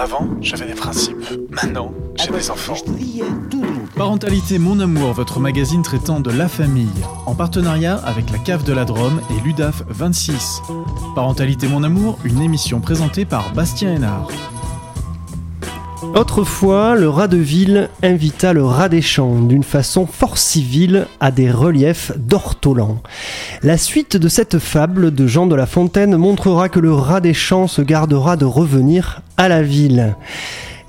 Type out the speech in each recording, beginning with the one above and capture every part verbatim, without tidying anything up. Avant, j'avais des principes. Maintenant, j'ai des enfants. Parentalité Mon Amour, votre magazine traitant de la famille. En partenariat avec la C A F de la Drôme et l'U D A F vingt-six. Parentalité Mon Amour, une émission présentée par Bastien Hénard. Autrefois, le rat de ville invita le rat des champs d'une façon fort civile à des reliefs d'ortolan. La suite de cette fable de Jean de La Fontaine montrera que le rat des champs se gardera de revenir à la ville.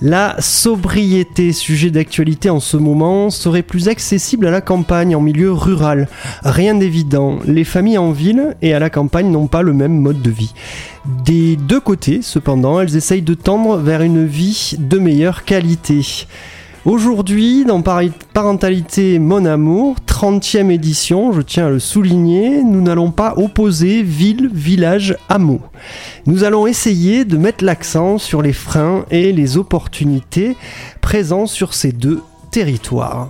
La sobriété, sujet d'actualité en ce moment, serait plus accessible à la campagne, en milieu rural. Rien d'évident, les familles en ville et à la campagne n'ont pas le même mode de vie. Des deux côtés, cependant, elles essayent de tendre vers une vie de meilleure qualité. Aujourd'hui, dans Parentalité Mon Amour, trentième édition, je tiens à le souligner, nous n'allons pas opposer ville, village, hameau. Nous allons essayer de mettre l'accent sur les freins et les opportunités présents sur ces deux territoires.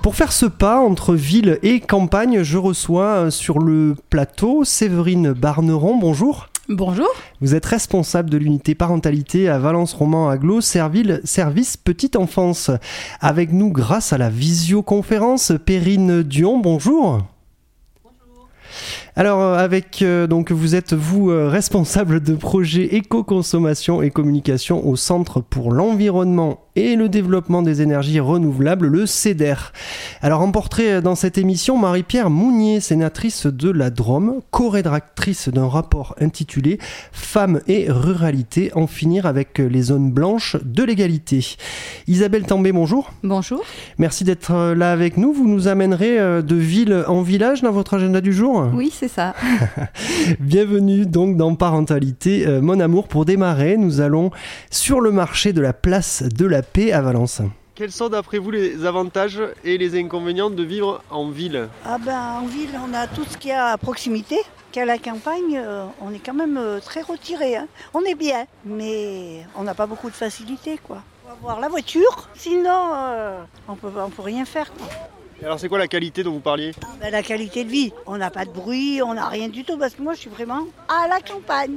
Pour faire ce pas entre ville et campagne, je reçois sur le plateau Séverine Barneron, bonjour. Bonjour. Vous êtes responsable de l'unité parentalité à Valence Romans Agglo, service petite enfance. Avec nous grâce à la visioconférence, Perrine Dyon, bonjour. Bonjour. Alors avec euh, donc vous êtes vous euh, responsable de projet éco-consommation et communication au Centre pour l'environnement et le développement des énergies renouvelables, le C E D E R. Alors en portrait dans cette émission, Marie-Pierre Monier, sénatrice de la Drôme, co-rédactrice d'un rapport intitulé « Femmes et ruralité, en finir avec les zones blanches de l'égalité ». Isabelle També, bonjour. Bonjour. Merci d'être là avec nous. Vous nous amènerez de ville en village dans votre agenda du jour ? Oui, c'est ça. Bienvenue donc dans Parentalité, euh, Mon Amour. Pour démarrer, nous allons sur le marché de la place de la Paix à Valence. Quels sont d'après vous les avantages et les inconvénients de vivre en ville ? Ah ben, en ville, on a tout ce qu'il y a à proximité. Qu'à la campagne, euh, on est quand même euh, très retiré. Hein. On est bien, mais on n'a pas beaucoup de facilité, quoi. On va avoir la voiture, sinon euh, on peut, on peut rien faire, quoi. Alors c'est quoi la qualité dont vous parliez ? Ben, la qualité de vie. On n'a pas de bruit, on n'a rien du tout, parce que moi je suis vraiment à la campagne.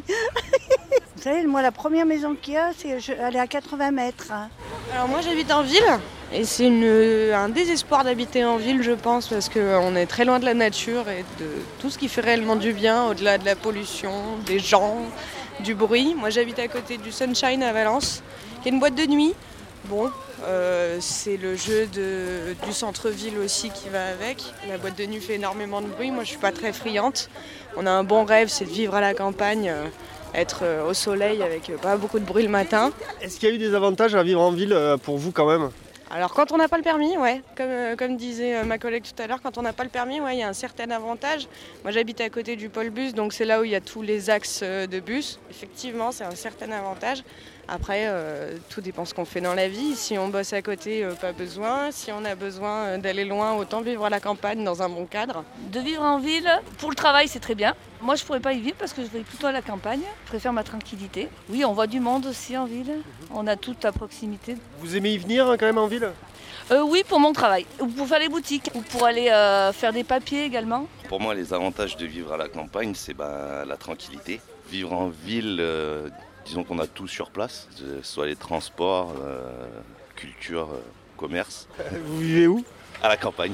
Vous savez, moi la première maison qu'il y a, c'est, je, elle est à quatre-vingts mètres. Alors moi j'habite en ville, et c'est une, un désespoir d'habiter en ville, je pense, parce qu'on est très loin de la nature et de tout ce qui fait réellement du bien, au-delà de la pollution, des gens, du bruit. Moi j'habite à côté du Sunshine à Valence, qui est une boîte de nuit. Bon, euh, c'est le jeu de, du centre-ville aussi qui va avec. La boîte de nuit fait énormément de bruit, moi je suis pas très friante. On a un bon rêve, c'est de vivre à la campagne, euh, être euh, au soleil avec euh, pas beaucoup de bruit le matin. Est-ce qu'il y a eu des avantages à vivre en ville euh, pour vous quand même ? Alors quand on n'a pas le permis, ouais, comme, euh, comme disait euh, ma collègue tout à l'heure, quand on n'a pas le permis, ouais, il y a un certain avantage. Moi j'habite à côté du pôle bus, donc c'est là où il y a tous les axes euh, de bus. Effectivement, c'est un certain avantage. Après, euh, tout dépend ce qu'on fait dans la vie. Si on bosse à côté, euh, pas besoin. Si on a besoin euh, d'aller loin, autant vivre à la campagne dans un bon cadre. De vivre en ville, pour le travail, c'est très bien. Moi, je ne pourrais pas y vivre parce que je vais plutôt à la campagne. Je préfère ma tranquillité. Oui, on voit du monde aussi en ville. On a tout à proximité. Vous aimez y venir quand même en ville ? Euh, oui, pour mon travail, ou pour faire les boutiques, ou pour aller euh, faire des papiers également. Pour moi, les avantages de vivre à la campagne, c'est bah, la tranquillité. Vivre en ville, euh, disons qu'on a tout sur place, euh, soit les transports, euh, culture, euh, commerce. Vous vivez où ? À la campagne.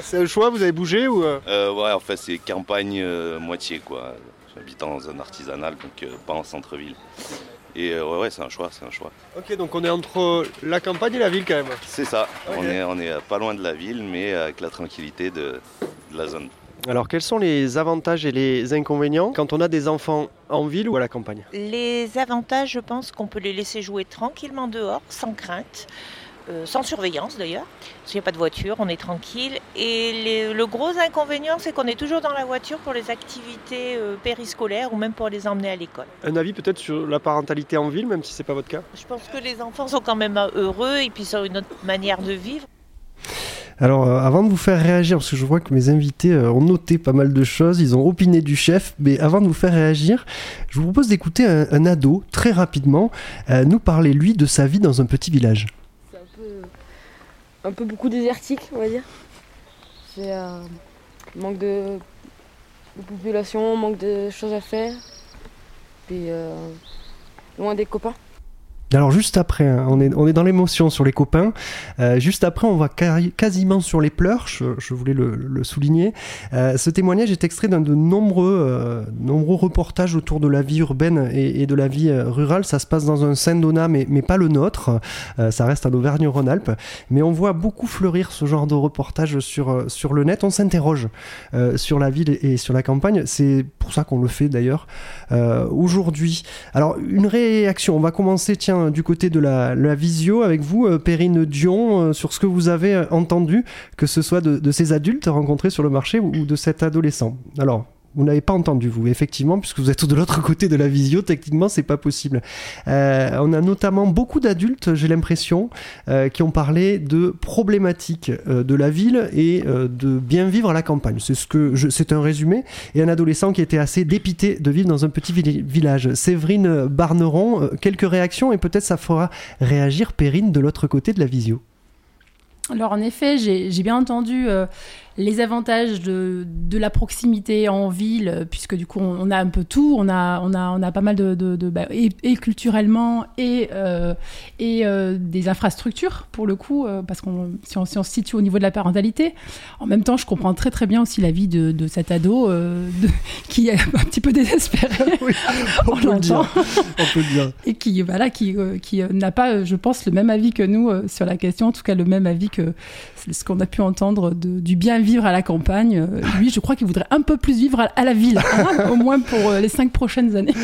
C'est le choix, vous avez bougé ou euh, ouais, en fait, c'est campagne euh, moitié, quoi. J'habite en zone artisanale, donc euh, pas en centre-ville. Et euh, ouais, ouais, c'est un choix, c'est un choix. Ok, donc on est entre la campagne et la ville quand même. C'est ça, okay. on, est, on est pas loin de la ville, mais avec la tranquillité de, de la zone. Alors quels sont les avantages et les inconvénients quand on a des enfants en ville ou à la campagne ? Les avantages, je pense qu'on peut les laisser jouer tranquillement dehors, sans crainte. Euh, sans surveillance d'ailleurs, parce qu'il n'y a pas de voiture, on est tranquille. Et les, le gros inconvénient, c'est qu'on est toujours dans la voiture pour les activités euh, périscolaires ou même pour les emmener à l'école. Un avis peut-être sur la parentalité en ville, même si ce n'est pas votre cas ? Je pense que les enfants sont quand même heureux et puis sur une autre manière de vivre. Alors euh, avant de vous faire réagir, parce que je vois que mes invités euh, ont noté pas mal de choses, ils ont opiné du chef, mais avant de vous faire réagir, je vous propose d'écouter un, un ado très rapidement euh, nous parler lui de sa vie dans un petit village. Un peu beaucoup désertique, on va dire. C'est euh, manque de, de population, manque de choses à faire. puis euh, loin des copains. Alors juste après, hein, on, est, on est dans l'émotion sur les copains, euh, juste après on va cari- quasiment sur les pleurs, je, je voulais le, le souligner. Euh, ce témoignage est extrait d'un de nombreux, euh, nombreux reportages autour de la vie urbaine et, et de la vie euh, rurale. Ça se passe dans un Saint-Donat, mais, mais pas le nôtre, euh, ça reste à l'Auvergne-Rhône-Alpes. Mais on voit beaucoup fleurir ce genre de reportage sur, sur le net, on s'interroge euh, sur la ville et, et sur la campagne, c'est pour ça qu'on le fait d'ailleurs euh, aujourd'hui. Alors une réaction, on va commencer, tiens, du côté de la, la visio avec vous, euh, Perrine Dyon, euh, sur ce que vous avez entendu, que ce soit de, de ces adultes rencontrés sur le marché ou, ou de cet adolescent. Alors, vous n'avez pas entendu, vous, effectivement, puisque vous êtes de l'autre côté de la visio, techniquement, c'est pas possible. Euh, on a notamment beaucoup d'adultes, j'ai l'impression, euh, qui ont parlé de problématiques euh, de la ville et euh, de bien vivre à la campagne. C'est, ce que je, c'est un résumé. Et un adolescent qui était assez dépité de vivre dans un petit vi- village. Séverine Barneron, euh, quelques réactions et peut-être ça fera réagir Perrine de l'autre côté de la visio. Alors en effet, j'ai, j'ai bien entendu euh, les avantages de, de la proximité en ville, puisque du coup on, on a un peu tout, on a, on a, on a pas mal de, de, de bah, et, et culturellement et, euh, et euh, des infrastructures pour le coup, euh, parce qu'on si on, si on se situe au niveau de la parentalité. En même temps, je comprends très très bien aussi la vie de, de cet ado euh, de, qui est un petit peu désespéré, oui, on, on peut le dire. On peut le dire. Et qui, voilà, qui, euh, qui euh, n'a pas, je pense, le même avis que nous euh, sur la question, en tout cas le même avis que que c'est ce qu'on a pu entendre de, du bien vivre à la campagne. Lui, je crois qu'il voudrait un peu plus vivre à, à la ville, hein, au moins pour les cinq prochaines années.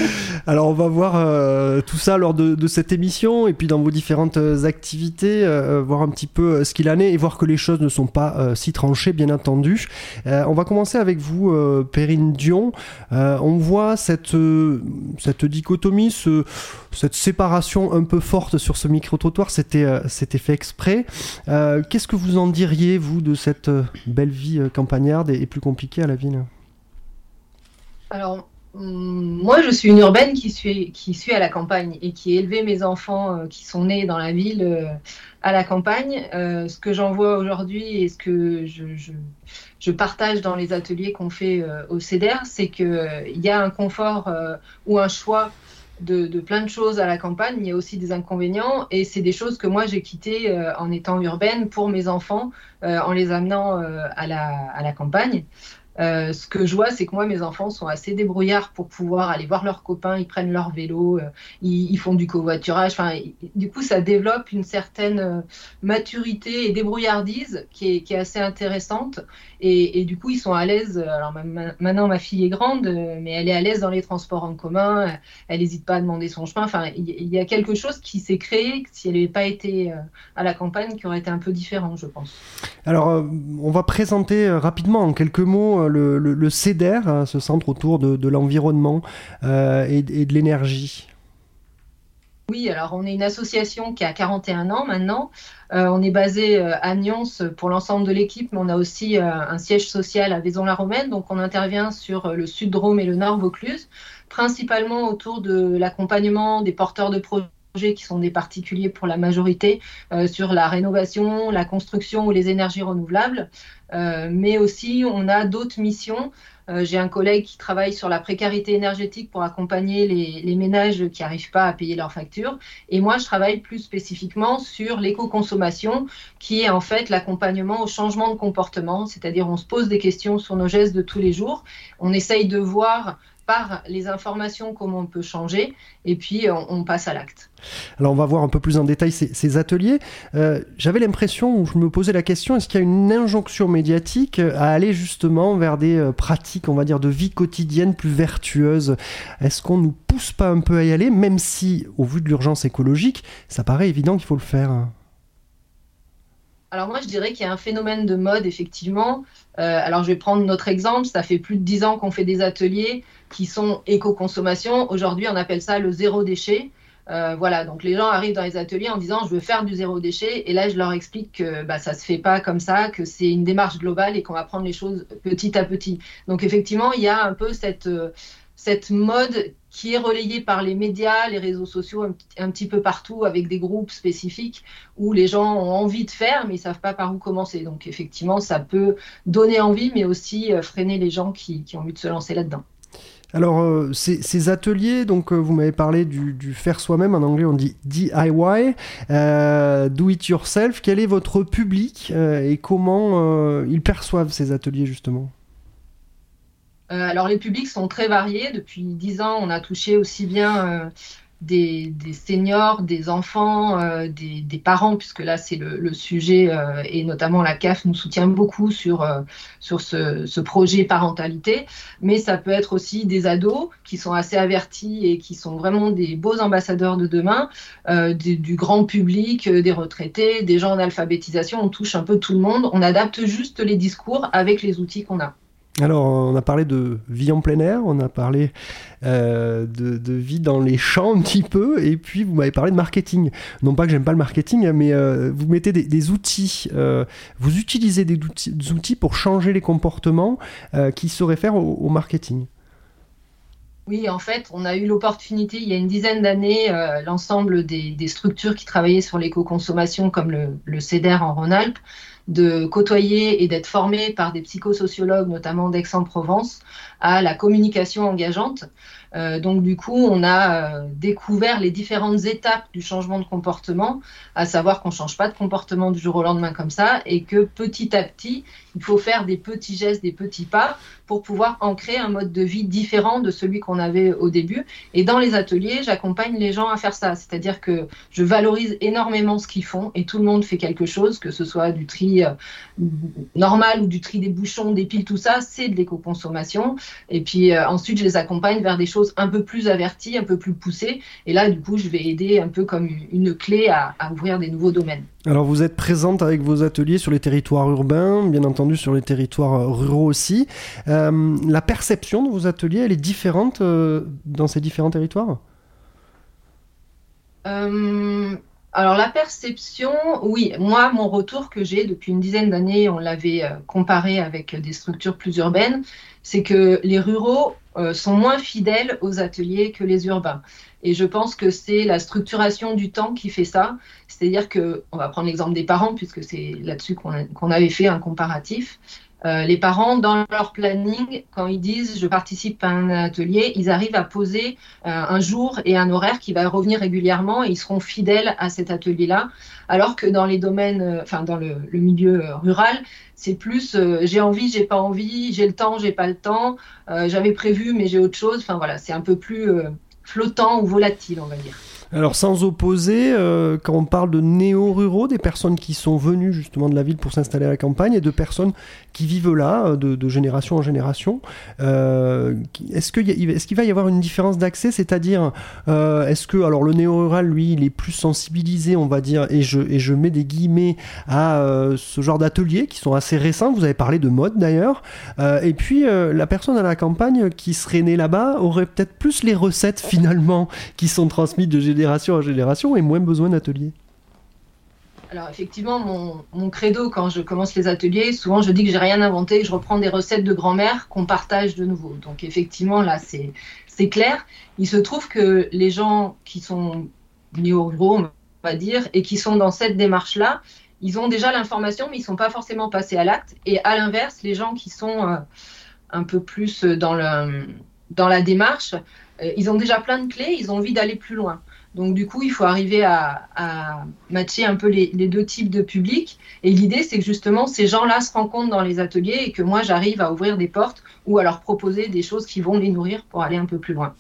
Alors, on va voir euh, tout ça lors de, de cette émission et puis dans vos différentes activités, euh, voir un petit peu ce qu'il en est et voir que les choses ne sont pas euh, si tranchées, bien entendu. Euh, on va commencer avec vous, euh, Perrine Dyon. Euh, on voit cette, euh, cette dichotomie, ce, cette séparation un peu forte sur ce micro-trottoir. C'était, euh, c'était fait exprès. Euh, Qu'est-ce que vous en diriez, vous, de cette belle vie campagnarde et plus compliquée à la ville ? Alors, moi, je suis une urbaine qui suis, qui suis à la campagne et qui ai élevé mes enfants qui sont nés dans la ville à la campagne. Euh, ce que j'en vois aujourd'hui et ce que je, je, je partage dans les ateliers qu'on fait au C E D E R, c'est qu'il y a un confort euh, ou un choix De, de plein de choses à la campagne. Il y a aussi des inconvénients et c'est des choses que moi j'ai quittées euh, en étant urbaine pour mes enfants, euh, en les amenant euh, à, la, à la campagne. Euh, ce que je vois, c'est que moi, mes enfants sont assez débrouillards pour pouvoir aller voir leurs copains, ils prennent leur vélo, euh, ils, ils font du covoiturage. Enfin, du coup, ça développe une certaine euh, maturité et débrouillardise qui est, qui est assez intéressante. Et, et du coup, ils sont à l'aise. Alors ma, ma, maintenant, ma fille est grande, euh, mais elle est à l'aise dans les transports en commun. Elle n'hésite pas à demander son chemin. Enfin, il y, y a quelque chose qui s'est créé, si elle n'avait pas été euh, à la campagne, qui aurait été un peu différent, je pense. Alors, euh, on va présenter euh, rapidement, en quelques mots, Le, le, le C E D E R, hein, ce centre autour de, de l'environnement euh, et, et de l'énergie. Oui, alors on est une association qui a quarante et un ans maintenant. Euh, on est basé euh, à Nyons pour l'ensemble de l'équipe, mais on a aussi euh, un siège social à Vaison-la-Romaine. Donc on intervient sur euh, le sud-drôme et le nord-Vaucluse, principalement autour de l'accompagnement des porteurs de projets qui sont des particuliers pour la majorité, euh, sur la rénovation, la construction ou les énergies renouvelables. Euh, mais aussi, on a d'autres missions. Euh, j'ai un collègue qui travaille sur la précarité énergétique pour accompagner les, les ménages qui n'arrivent pas à payer leurs factures. Et moi, je travaille plus spécifiquement sur l'éco-consommation, qui est en fait l'accompagnement au changement de comportement. C'est-à-dire, on se pose des questions sur nos gestes de tous les jours. On essaye de voir par les informations comment on peut changer et puis on, on passe à l'acte. Alors on va voir un peu plus en détail ces, ces ateliers. Euh, j'avais l'impression, ou je me posais la question, est-ce qu'il y a une injonction médiatique à aller justement vers des pratiques, on va dire, de vie quotidienne plus vertueuses ? Est-ce qu'on ne nous pousse pas un peu à y aller, même si, au vu de l'urgence écologique, ça paraît évident qu'il faut le faire ? Alors moi, je dirais qu'il y a un phénomène de mode, effectivement. Euh, alors je vais prendre notre exemple. Ça fait plus de dix ans qu'on fait des ateliers qui sont éco-consommation. Aujourd'hui, on appelle ça le zéro déchet. Euh, voilà, donc les gens arrivent dans les ateliers en disant « je veux faire du zéro déchet ». Et là, je leur explique que bah, ça se fait pas comme ça, que c'est une démarche globale et qu'on va prendre les choses petit à petit. Donc effectivement, il y a un peu cette, cette mode qui est relayée par les médias, les réseaux sociaux, un, un petit peu partout, avec des groupes spécifiques où les gens ont envie de faire, mais ils ne savent pas par où commencer. Donc effectivement, ça peut donner envie, mais aussi freiner les gens qui, qui ont envie de se lancer là-dedans. Alors, euh, ces, ces ateliers, donc euh, vous m'avez parlé du, du faire soi-même, en anglais on dit D I Y, euh, do it yourself. Quel est votre public euh, et comment euh, ils perçoivent ces ateliers justement ? euh, Alors, les publics sont très variés. Depuis dix ans, on a touché aussi bien euh, des, des seniors, des enfants, euh, des, des parents, puisque là c'est le, le sujet, euh, et notamment la C A F nous soutient beaucoup sur, euh, sur ce, ce projet parentalité, mais ça peut être aussi des ados qui sont assez avertis et qui sont vraiment des beaux ambassadeurs de demain, euh, du, du grand public, euh, des retraités, des gens en alphabétisation, on touche un peu tout le monde, on adapte juste les discours avec les outils qu'on a. Alors, on a parlé de vie en plein air, on a parlé euh, de, de vie dans les champs un petit peu, et puis vous m'avez parlé de marketing. Non pas que j'aime pas le marketing, mais euh, vous mettez des, des outils, euh, vous utilisez des outils, des outils pour changer les comportements euh, qui se réfèrent au, au marketing. Oui, en fait, on a eu l'opportunité il y a une dizaine d'années, euh, l'ensemble des, des structures qui travaillaient sur l'éco-consommation comme le, le C E D E R en Rhône-Alpes, de côtoyer et d'être formés par des psychosociologues, notamment d'Aix-en-Provence, à la communication engageante. Euh, donc du coup, on a euh, découvert les différentes étapes du changement de comportement, à savoir qu'on ne change pas de comportement du jour au lendemain comme ça, et que petit à petit, il faut faire des petits gestes, des petits pas, pour pouvoir ancrer un mode de vie différent de celui qu'on avait au début. Et dans les ateliers, j'accompagne les gens à faire ça, c'est-à-dire que je valorise énormément ce qu'ils font, et tout le monde fait quelque chose, que ce soit du tri euh, normal ou du tri des bouchons, des piles, tout ça, c'est de l'éco-consommation. Et puis euh, ensuite, je les accompagne vers des choses un peu plus averti, un peu plus poussé. Et là, du coup, je vais aider un peu comme une clé à, à ouvrir des nouveaux domaines. Alors, vous êtes présente avec vos ateliers sur les territoires urbains, bien entendu sur les territoires ruraux aussi. Euh, la perception de vos ateliers, elle est différente euh, dans ces différents territoires ? euh... Alors la perception, oui, moi mon retour que j'ai depuis une dizaine d'années, on l'avait comparé avec des structures plus urbaines, c'est que les ruraux euh, sont moins fidèles aux ateliers que les urbains. Et je pense que c'est la structuration du temps qui fait ça, c'est-à-dire que, on va prendre l'exemple des parents puisque c'est là-dessus qu'on, a, qu'on avait fait un comparatif. Euh, les parents, dans leur planning, quand ils disent « je participe à un atelier », ils arrivent à poser euh, un jour et un horaire qui va revenir régulièrement et ils seront fidèles à cet atelier-là. Alors que dans les domaines, enfin euh, dans le, le milieu euh, rural, c'est plus euh, j'ai envie, j'ai pas envie, j'ai le temps, j'ai pas le temps, euh, j'avais prévu mais j'ai autre chose. Enfin voilà, c'est un peu plus euh, flottant ou volatile, on va dire. Alors sans opposer, euh, quand on parle de néo-ruraux, des personnes qui sont venues justement de la ville pour s'installer à la campagne et de personnes qui vivent là, de, de génération en génération, euh, est-ce, que y a, est-ce qu'il va y avoir une différence d'accès ? C'est-à-dire, euh, est-ce que alors le néo-rural, lui, il est plus sensibilisé, on va dire, et je, et je mets des guillemets à euh, ce genre d'ateliers qui sont assez récents, vous avez parlé de mode d'ailleurs, euh, et puis euh, la personne à la campagne qui serait née là-bas aurait peut-être plus les recettes finalement qui sont transmises de génération génération à génération et moins besoin d'ateliers. Alors effectivement, mon, mon credo quand je commence les ateliers, souvent je dis que j'ai rien inventé, que je reprends des recettes de grand-mère qu'on partage de nouveau. Donc effectivement là c'est, c'est clair. Il se trouve que les gens qui sont néo-ruraux, on va dire, et qui sont dans cette démarche-là, ils ont déjà l'information mais ils ne sont pas forcément passés à l'acte. Et à l'inverse, les gens qui sont euh, un peu plus dans, le, dans la démarche, euh, ils ont déjà plein de clés, ils ont envie d'aller plus loin. Donc du coup, il faut arriver à, à matcher un peu les, les deux types de publics. Et l'idée, c'est que justement, ces gens-là se rencontrent dans les ateliers et que moi, j'arrive à ouvrir des portes ou à leur proposer des choses qui vont les nourrir pour aller un peu plus loin.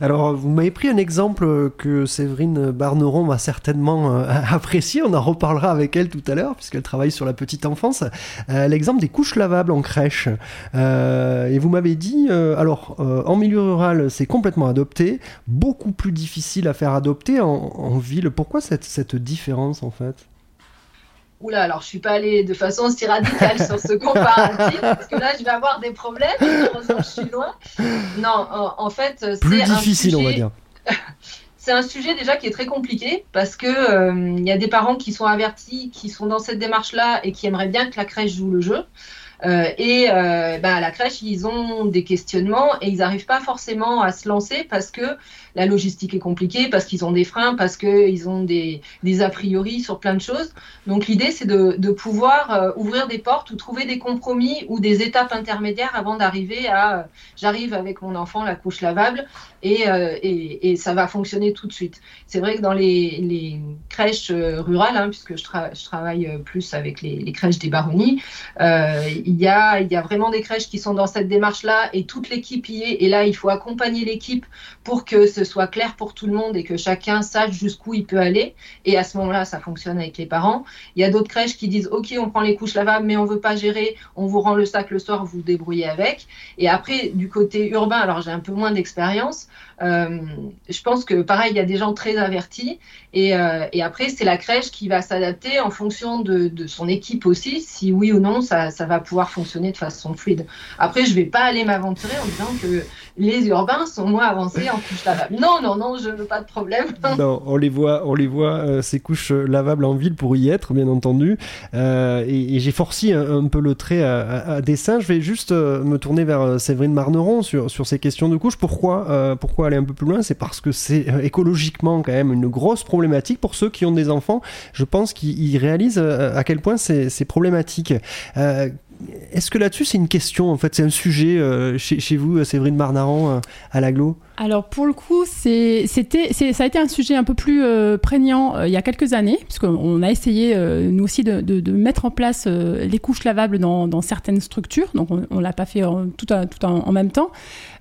Alors, vous m'avez pris un exemple que Séverine Barneron va certainement euh, apprécier. On en reparlera avec elle tout à l'heure, puisqu'elle travaille sur la petite enfance. Euh, l'exemple des couches lavables en crèche. Euh, et vous m'avez dit, euh, alors, euh, en milieu rural, c'est complètement adopté, beaucoup plus difficile à faire adopter en, en ville. Pourquoi cette, cette différence, en fait ? Oula, alors je ne suis pas allée de façon si radicale sur ce comparatif, parce que là, je vais avoir des problèmes, heureusement, je suis loin. Non, en fait, c'est Plus difficile, un sujet... on va dire. C'est un sujet déjà qui est très compliqué, parce qu'il euh, y a des parents qui sont avertis, qui sont dans cette démarche-là et qui aimeraient bien que la crèche joue le jeu. Euh, et euh, bah, à la crèche, ils ont des questionnements et ils n'arrivent pas forcément à se lancer parce que la logistique est compliquée, parce qu'ils ont des freins, parce qu'ils ont des, des a priori sur plein de choses. Donc l'idée, c'est de, de pouvoir euh, ouvrir des portes ou trouver des compromis ou des étapes intermédiaires avant d'arriver à euh, j'arrive avec mon enfant la couche lavable et, euh, et, et ça va fonctionner tout de suite. C'est vrai que dans les, les crèches euh, rurales, hein, puisque je, tra- je travaille plus avec les, les crèches des baronnies, euh, il y a, il y a vraiment des crèches qui sont dans cette démarche-là et toute l'équipe y est. Et là, il faut accompagner l'équipe pour que ce soit clair pour tout le monde et que chacun sache jusqu'où il peut aller. Et à ce moment-là, ça fonctionne avec les parents. Il y a d'autres crèches qui disent « Ok, on prend les couches lavables, mais on ne veut pas gérer. On vous rend le sac le soir, vous vous débrouillez avec. » Et après, du côté urbain, alors j'ai un peu moins d'expérience. Euh, je pense que, pareil, il y a des gens très avertis. Et, euh, et après, c'est la crèche qui va s'adapter en fonction de, de son équipe aussi, si oui ou non, ça, ça va pouvoir fonctionner de façon fluide. Après, je ne vais pas aller m'aventurer en disant que les urbains sont moins avancés en couches lavables. Non, non, non, je veux pas de problème. Non, on les voit, on les voit euh, ces couches lavables en ville pour y être, bien entendu. Euh, et, et j'ai forci un, un peu le trait à, à, à dessein. Je vais juste euh, me tourner vers euh, Séverine Barneron sur, sur ces questions de couches. Pourquoi, euh, pourquoi aller un peu plus loin ? C'est parce que c'est euh, écologiquement quand même une grosse problématique pour ceux qui ont des enfants. Je pense qu'ils réalisent euh, à quel point c'est, c'est problématique. Euh, Est-ce que là-dessus, c'est une question, en fait, c'est un sujet euh, chez, chez vous, Séverine Barneron, euh, à l'Agglo ? Alors, pour le coup, c'est, c'était, c'est, ça a été un sujet un peu plus euh, prégnant euh, il y a quelques années, puisqu'on a essayé, euh, nous aussi, de, de, de mettre en place euh, les couches lavables dans, dans certaines structures. Donc, on ne l'a pas fait en, tout, à, tout à, en même temps.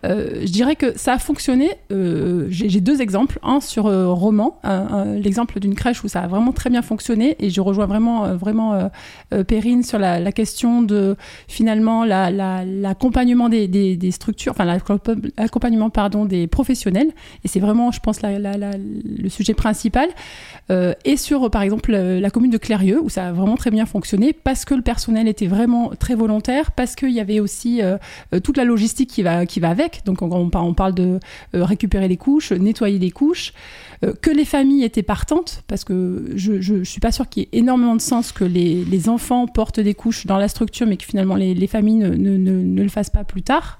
Euh, je dirais que ça a fonctionné. Euh, j'ai, j'ai deux exemples. Un sur euh, Romans, un, un, l'exemple d'une crèche où ça a vraiment très bien fonctionné. Et je rejoins vraiment, euh, vraiment euh, euh, Perrine sur la, la question de finalement la, la, l'accompagnement des, des, des structures, enfin l'accompagnement pardon, des professionnels, et c'est vraiment je pense la, la, la, le sujet principal, euh, et sur par exemple la commune de Clérieux où ça a vraiment très bien fonctionné parce que le personnel était vraiment très volontaire, parce qu'il y avait aussi euh, toute la logistique qui va, qui va avec, donc on, on parle de récupérer les couches, nettoyer les couches, euh, que les familles étaient partantes parce que je ne suis pas sûre qu'il y ait énormément de sens que les, les enfants portent des couches dans la structure mais que finalement les, les familles ne, ne, ne, ne le fassent pas plus tard.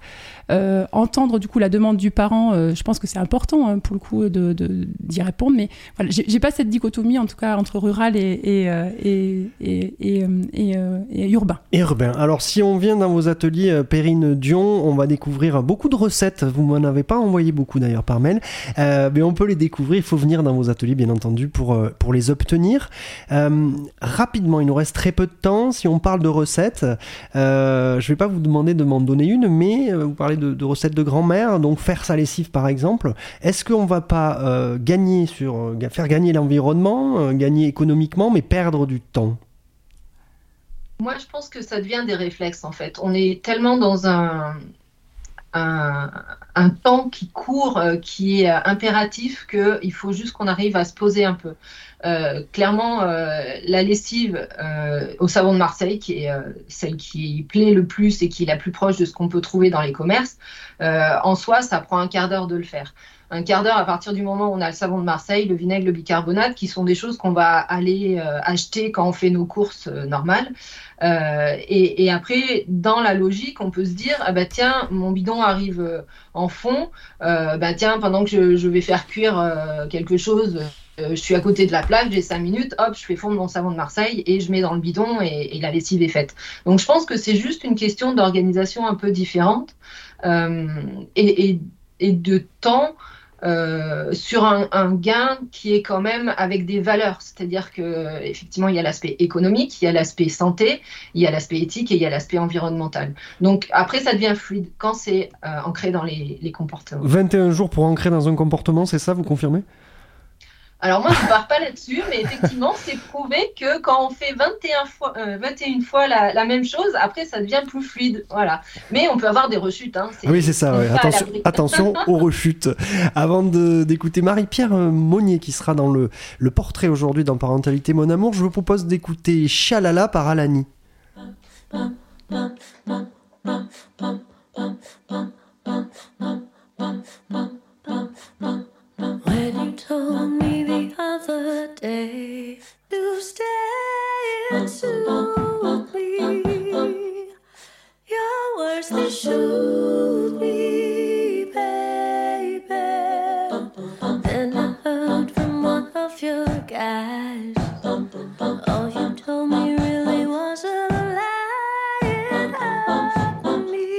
Euh, entendre du coup la demande du parent, euh, je pense que c'est important hein, pour le coup de, de, d'y répondre, mais voilà, j'ai, j'ai pas cette dichotomie en tout cas entre rural et, et, et, et, et, et, et urbain. Et urbain. Alors si on vient dans vos ateliers, Perrine Dyon, on va découvrir beaucoup de recettes, vous m'en avez pas envoyé beaucoup d'ailleurs par mail, euh, mais on peut les découvrir, il faut venir dans vos ateliers bien entendu pour, pour les obtenir. Euh, rapidement, il nous reste très peu de temps, si on parle de recettes, euh, je vais pas vous demander de m'en donner une, mais euh, vous parlez De, de recettes de grand-mère, donc faire sa lessive par exemple, est-ce qu'on va pas euh, gagner sur, euh, faire gagner l'environnement, euh, gagner économiquement, mais perdre du temps ? Moi, je pense que ça devient des réflexes en fait. On est tellement dans un, un, un temps qui court, euh, qui est euh, impératif, qu'il faut juste qu'on arrive à se poser un peu. Euh, clairement, euh, la lessive euh, au savon de Marseille, qui est euh, celle qui plaît le plus et qui est la plus proche de ce qu'on peut trouver dans les commerces, euh, en soi, ça prend un quart d'heure de le faire. Un quart d'heure à partir du moment où on a le savon de Marseille, le vinaigre, le bicarbonate, qui sont des choses qu'on va aller euh, acheter quand on fait nos courses euh, normales. Euh, et, et après, dans la logique, on peut se dire, ah bah tiens, mon bidon arrive euh, en fond, euh, bah tiens, pendant que je, je vais faire cuire euh, quelque chose... Euh, Euh, je suis à côté de la plage, j'ai cinq minutes, hop, je fais fondre mon savon de Marseille et je mets dans le bidon et, et la lessive est faite. Donc je pense que c'est juste une question d'organisation un peu différente euh, et, et, et de temps euh, sur un, un gain qui est quand même avec des valeurs. C'est-à-dire qu'effectivement, il y a l'aspect économique, il y a l'aspect santé, il y a l'aspect éthique et il y a l'aspect environnemental. Donc après, ça devient fluide quand c'est euh, ancré dans les, les comportements. vingt et un jours pour ancrer dans un comportement, c'est ça, vous confirmez ? Alors moi, je ne pars pas là-dessus, mais effectivement, c'est prouvé que quand on fait vingt et un fois, euh, vingt et une fois la, la même chose, après, ça devient plus fluide. Voilà. Mais on peut avoir des rechutes. Hein. C'est, ah oui, c'est ça. Ouais. Attention, attention aux rechutes. Avant de, d'écouter Marie-Pierre Monier, qui sera dans le, le portrait aujourd'hui dans Parentalité Mon Amour, je vous propose d'écouter Chalala par Alani. When you told me the other day to stay and soothe me, first to shoot me, baby. Then I heard from one of your guys, all you told me really was a lie. It hurt me,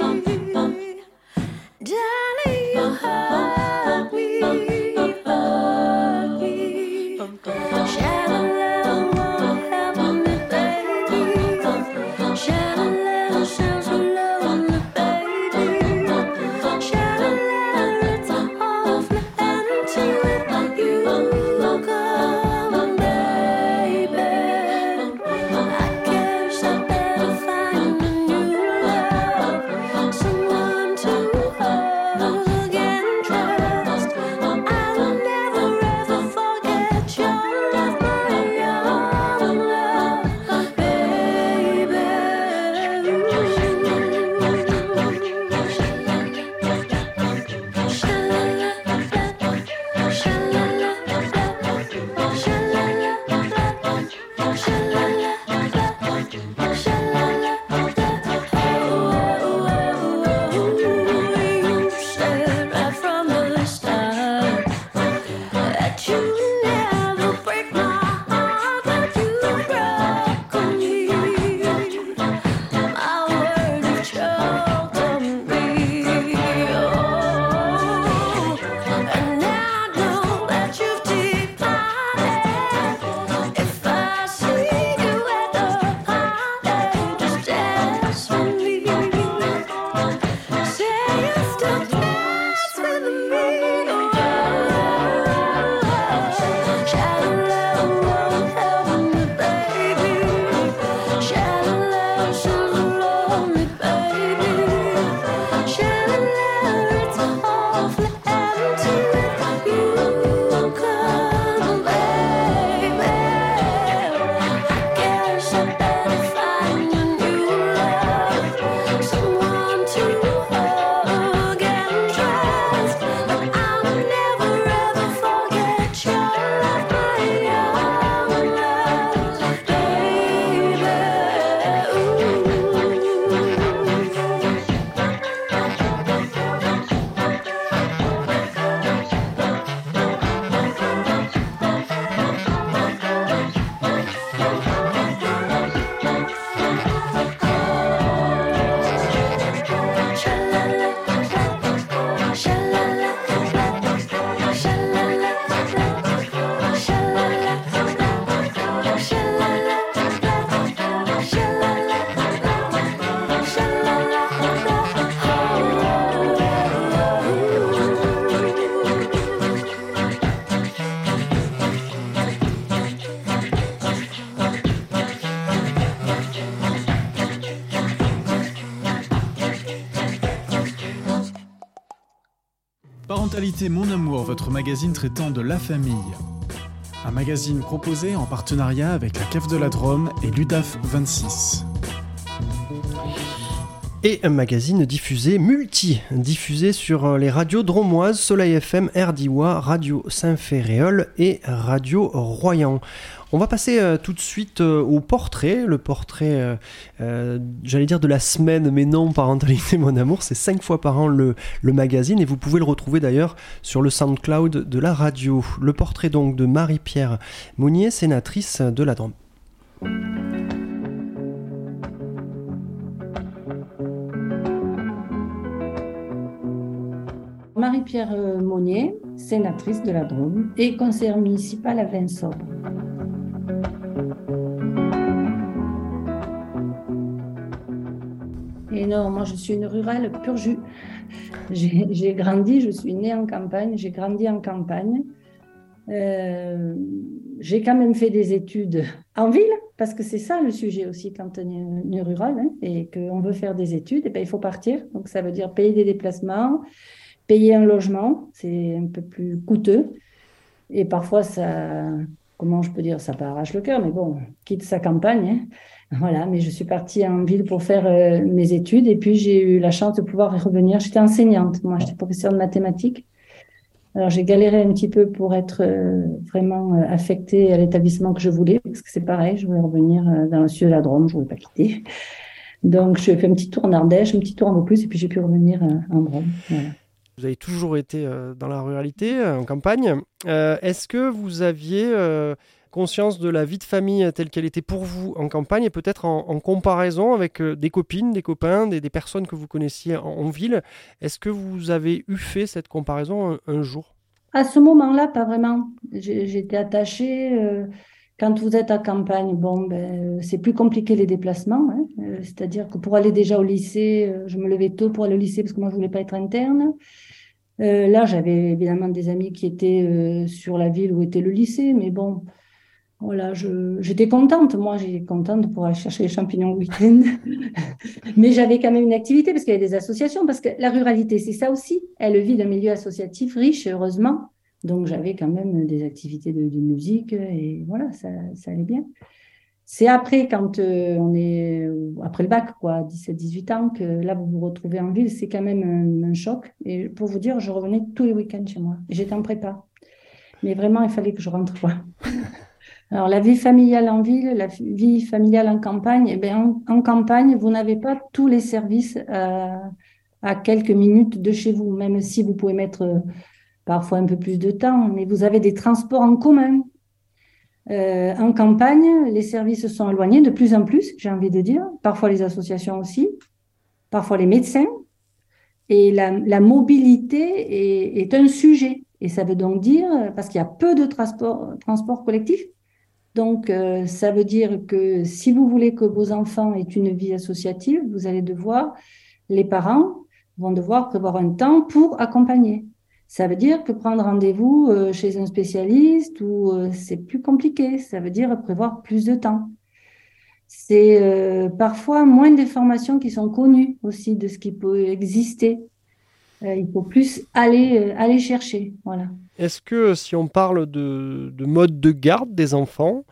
darling. You hurt me, hurt me. Shadow love won't happen, baby. Shadow love shows me love on the baby. Shadow love, it's all of me empty without you. Come on, baby. I guess I better find a new love, someone to hold again, trust. I will never ever forget your love, my own love, baby. You said right from the start that you would never break my heart, but you broke me. My words you choked on me. Oh, and I know that you've departed. If I see you at the party, just dance with me. Say you still dance with me. Oh, shadow love won't help me, baby. Shadow love shows me lonely, baby. Shadow love, it's awfully empty without you. Come on, baby. I guess I better find a new love, someone to hug and trust. I will never ever forget your love, my own love, baby. Ooh. Parentalité Mon Amour, votre magazine traitant de la famille. Un magazine proposé en partenariat avec la C A F de la Drôme et l'U D A F vingt-six. Et un magazine diffusé, multi, diffusé sur les radios drômoises, Soleil F M, R D W A, Radio Saint-Féréol et Radio Royans. On va passer euh, tout de suite euh, au portrait, le portrait, euh, euh, j'allais dire de la semaine, mais non, Parentalité Mon Amour, c'est cinq fois par an le, le magazine, et vous pouvez le retrouver d'ailleurs sur le SoundCloud de la radio. Le portrait donc de Marie-Pierre Monier, sénatrice de la Drôme. Marie-Pierre Monier, sénatrice de la Drôme et conseillère municipale à Vinsobres. Et non, moi je suis une rurale pur jus. J'ai, j'ai grandi, je suis née en campagne, j'ai grandi en campagne. Euh, j'ai quand même fait des études en ville, parce que c'est ça le sujet aussi quand on est une rurale, hein, et qu'on veut faire des études, et ben, il faut partir. Donc ça veut dire payer des déplacements, payer un logement, c'est un peu plus coûteux. Et parfois ça... Comment je peux dire, ça arrache le cœur, mais bon, quitte sa campagne, hein. Voilà, mais je suis partie en ville pour faire euh, mes études, et puis j'ai eu la chance de pouvoir y revenir. J'étais enseignante, moi, j'étais professeure de mathématiques. Alors, j'ai galéré un petit peu pour être euh, vraiment euh, affectée à l'établissement que je voulais, parce que c'est pareil, je voulais revenir euh, dans le sud de la Drôme, je ne voulais pas quitter. Donc, j'ai fait un petit tour en Ardèche, un petit tour en Vaucluse, et puis j'ai pu revenir en Drôme. Voilà. Vous avez toujours été dans la ruralité, en campagne. Euh, est-ce que vous aviez euh, conscience de la vie de famille telle qu'elle était pour vous en campagne, et peut-être en, en comparaison avec des copines, des copains, des, des personnes que vous connaissiez en, en ville? Est-ce que vous avez eu fait cette comparaison un, un jour? À ce moment-là, pas vraiment. J'ai, j'étais attachée... Euh... Quand vous êtes à campagne, bon, ben, c'est plus compliqué les déplacements. Hein. Euh, c'est-à-dire que pour aller déjà au lycée, euh, je me levais tôt pour aller au lycée parce que moi, je voulais pas être interne. Euh, là, j'avais évidemment des amis qui étaient euh, sur la ville où était le lycée. Mais bon, voilà, je, j'étais contente. Moi, j'étais contente pour aller chercher les champignons au week-end. Mais j'avais quand même une activité parce qu'il y avait des associations. Parce que la ruralité, c'est ça aussi. Elle vit d'un milieu associatif riche, heureusement. Donc, j'avais quand même des activités de, de musique et voilà, ça, ça allait bien. C'est après, quand euh, on est après le bac, quoi, dix-sept dix-huit ans, que là, vous vous retrouvez en ville, c'est quand même un, un choc. Et pour vous dire, je revenais tous les week-ends chez moi. J'étais en prépa. Mais vraiment, il fallait que je rentre, quoi. Alors, la vie familiale en ville, la vie familiale en campagne, eh bien, en, en campagne, vous n'avez pas tous les services à, à quelques minutes de chez vous, même si vous pouvez mettre... parfois un peu plus de temps, mais vous avez des transports en commun. Euh, en campagne, les services sont éloignés de plus en plus, j'ai envie de dire, parfois les associations aussi, parfois les médecins, et la, la mobilité est, est un sujet. Et ça veut donc dire, parce qu'il y a peu de transports transport collectifs, donc euh, ça veut dire que si vous voulez que vos enfants aient une vie associative, vous allez devoir, les parents vont devoir prévoir un temps pour accompagner. Ça veut dire que prendre rendez-vous chez un spécialiste, ou c'est plus compliqué. Ça veut dire prévoir plus de temps. C'est euh, parfois moins des formations qui sont connues aussi de ce qui peut exister. Euh, il faut plus aller, euh, aller chercher. Voilà. Est-ce que si on parle de, de mode de garde des enfants,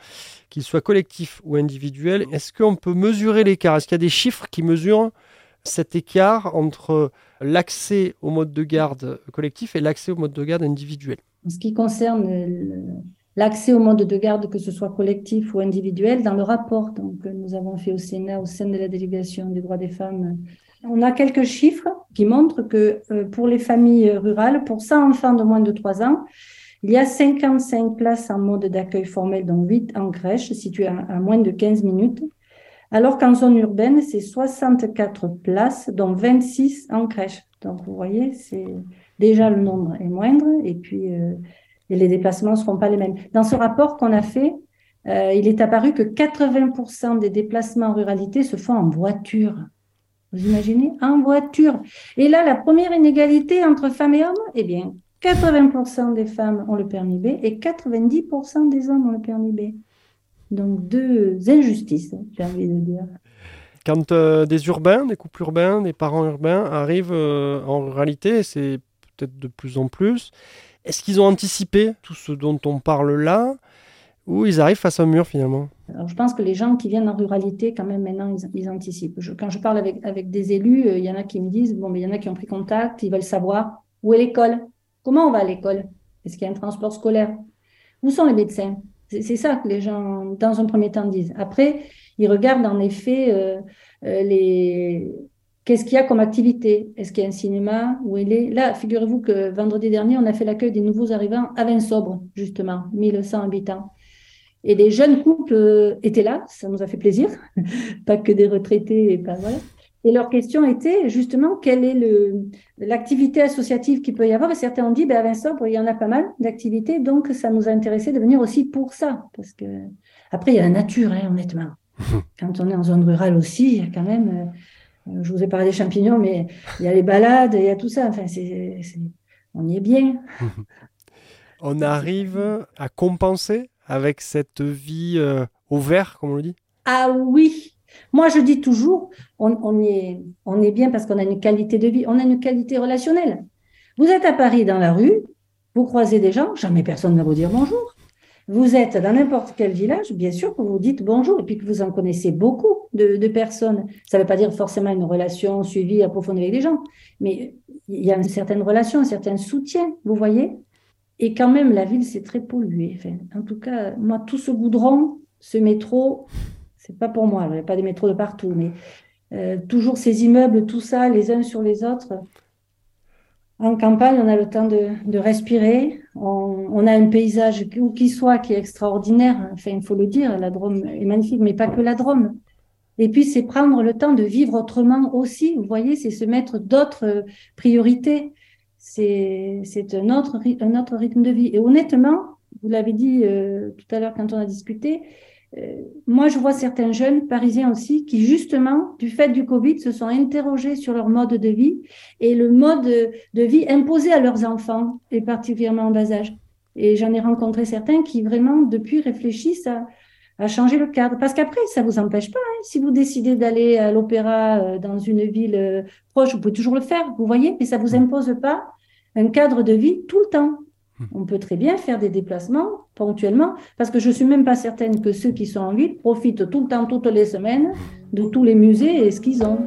qu'ils soient collectifs ou individuels, est-ce qu'on peut mesurer l'écart? Est-ce qu'il y a des chiffres qui mesurent cet écart entre l'accès au mode de garde collectif et l'accès au mode de garde individuel? En ce qui concerne le, l'accès au mode de garde, que ce soit collectif ou individuel, dans le rapport donc, que nous avons fait au Sénat, au sein de la délégation des droits des femmes, on a quelques chiffres qui montrent que euh, pour les familles rurales, pour cent enfants de moins de trois ans, il y a cinquante-cinq places en mode d'accueil formel, dont huit en crèche, situées à, à moins de quinze minutes. Alors qu'en zone urbaine, c'est soixante-quatre places, dont vingt-six en crèche. Donc, vous voyez, c'est déjà le nombre est moindre et puis euh, et les déplacements ne seront pas les mêmes. Dans ce rapport qu'on a fait, euh, il est apparu que quatre-vingts pour cent des déplacements en ruralité se font en voiture. Vous imaginez? En voiture. Et là, la première inégalité entre femmes et hommes, eh bien, quatre-vingts pour cent des femmes ont le permis B et quatre-vingt-dix pour cent des hommes ont le permis B. Donc, deux injustices, j'ai envie de dire. Quand euh, des urbains, des couples urbains, des parents urbains arrivent euh, en ruralité, c'est peut-être de plus en plus, est-ce qu'ils ont anticipé tout ce dont on parle là, ou ils arrivent face à un mur finalement? Alors, je pense que les gens qui viennent en ruralité, quand même, maintenant, ils, ils anticipent. Je, quand je parle avec, avec des élus, il euh, y en a qui me disent, bon, mais il y en a qui ont pris contact, ils veulent savoir où est l'école, comment on va à l'école, est-ce qu'il y a un transport scolaire, où sont les médecins? C'est ça que les gens, dans un premier temps, disent. Après, ils regardent en effet euh, les... qu'est-ce qu'il y a comme activité. Est-ce qu'il y a un cinéma? Où elle est? Là, figurez-vous que vendredi dernier, on a fait l'accueil des nouveaux arrivants à Vinsobres, justement, mille cent habitants. Et des jeunes couples euh, étaient là, ça nous a fait plaisir, pas que des retraités et pas voilà. Et leur question était justement quelle est le, l'activité associative qu'il peut y avoir. Et certains ont dit, ben à Vinsobres, il y en a pas mal d'activités, donc ça nous a intéressé de venir aussi pour ça. Parce que après, il y a la nature, hein, honnêtement. Quand on est en zone rurale aussi, il y a quand même, euh, je vous ai parlé des champignons, mais il y a les balades, il y a tout ça. Enfin, c'est, c'est, on y est bien. On arrive à compenser avec cette vie euh, au vert, comme on le dit. Ah oui. Moi, je dis toujours, on, on, est, on est bien parce qu'on a une qualité de vie, on a une qualité relationnelle. Vous êtes à Paris dans la rue, vous croisez des gens, jamais personne ne va vous dire bonjour. Vous êtes dans n'importe quel village, bien sûr que vous dites bonjour et puis que vous en connaissez beaucoup de, de personnes. Ça ne veut pas dire forcément une relation suivie, approfondie avec des gens, mais il y a une certaine relation, un certain soutien, vous voyez. Et quand même, la ville, c'est très pollué. Enfin, en tout cas, moi, tout ce goudron, ce métro... C'est pas pour moi, il n'y a pas des métros de partout, mais euh, toujours ces immeubles, tout ça, les uns sur les autres. En campagne, on a le temps de, de respirer. On, on a un paysage, où qu'il soit, qui est extraordinaire. Enfin, il faut le dire, la Drôme est magnifique, mais pas que la Drôme. Et puis, c'est prendre le temps de vivre autrement aussi. Vous voyez, c'est se mettre d'autres priorités. C'est, c'est un autre, un autre rythme de vie. Et honnêtement, vous l'avez dit euh, tout à l'heure quand on a discuté, euh, moi, je vois certains jeunes parisiens aussi qui, justement, du fait du Covid, se sont interrogés sur leur mode de vie et le mode de vie imposé à leurs enfants, et particulièrement en bas âge. Et j'en ai rencontré certains qui, vraiment, depuis, réfléchissent à... à changer le cadre, parce qu'après, ça ne vous empêche pas. Hein. Si vous décidez d'aller à l'opéra euh, dans une ville euh, proche, vous pouvez toujours le faire, vous voyez, mais ça ne vous impose pas un cadre de vie tout le temps. Mmh. On peut très bien faire des déplacements ponctuellement, parce que je ne suis même pas certaine que ceux qui sont en ville profitent tout le temps, toutes les semaines, de tous les musées et ce qu'ils ont.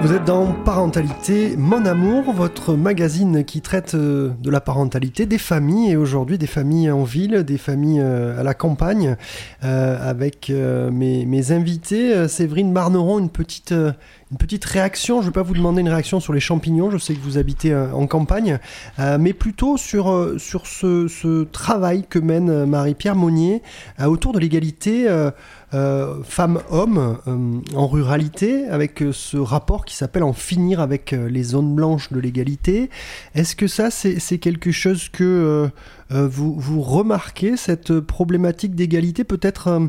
Vous êtes dans Parentalité, Mon Amour, votre magazine qui traite de la parentalité, des familles, et aujourd'hui des familles en ville, des familles à la campagne, euh, avec euh, mes, mes invités. Séverine Barneron, une petite, une petite réaction, je ne vais pas vous demander une réaction sur les champignons, je sais que vous habitez en campagne, euh, mais plutôt sur, sur ce, ce travail que mène Marie-Pierre Monier euh, autour de l'égalité euh, Euh, femmes-hommes euh, en ruralité, avec euh, ce rapport qui s'appelle « En finir avec euh, les zones blanches de l'égalité ». Est-ce que ça, c'est, c'est quelque chose que euh, euh, vous, vous remarquez, cette problématique d'égalité peut-être euh,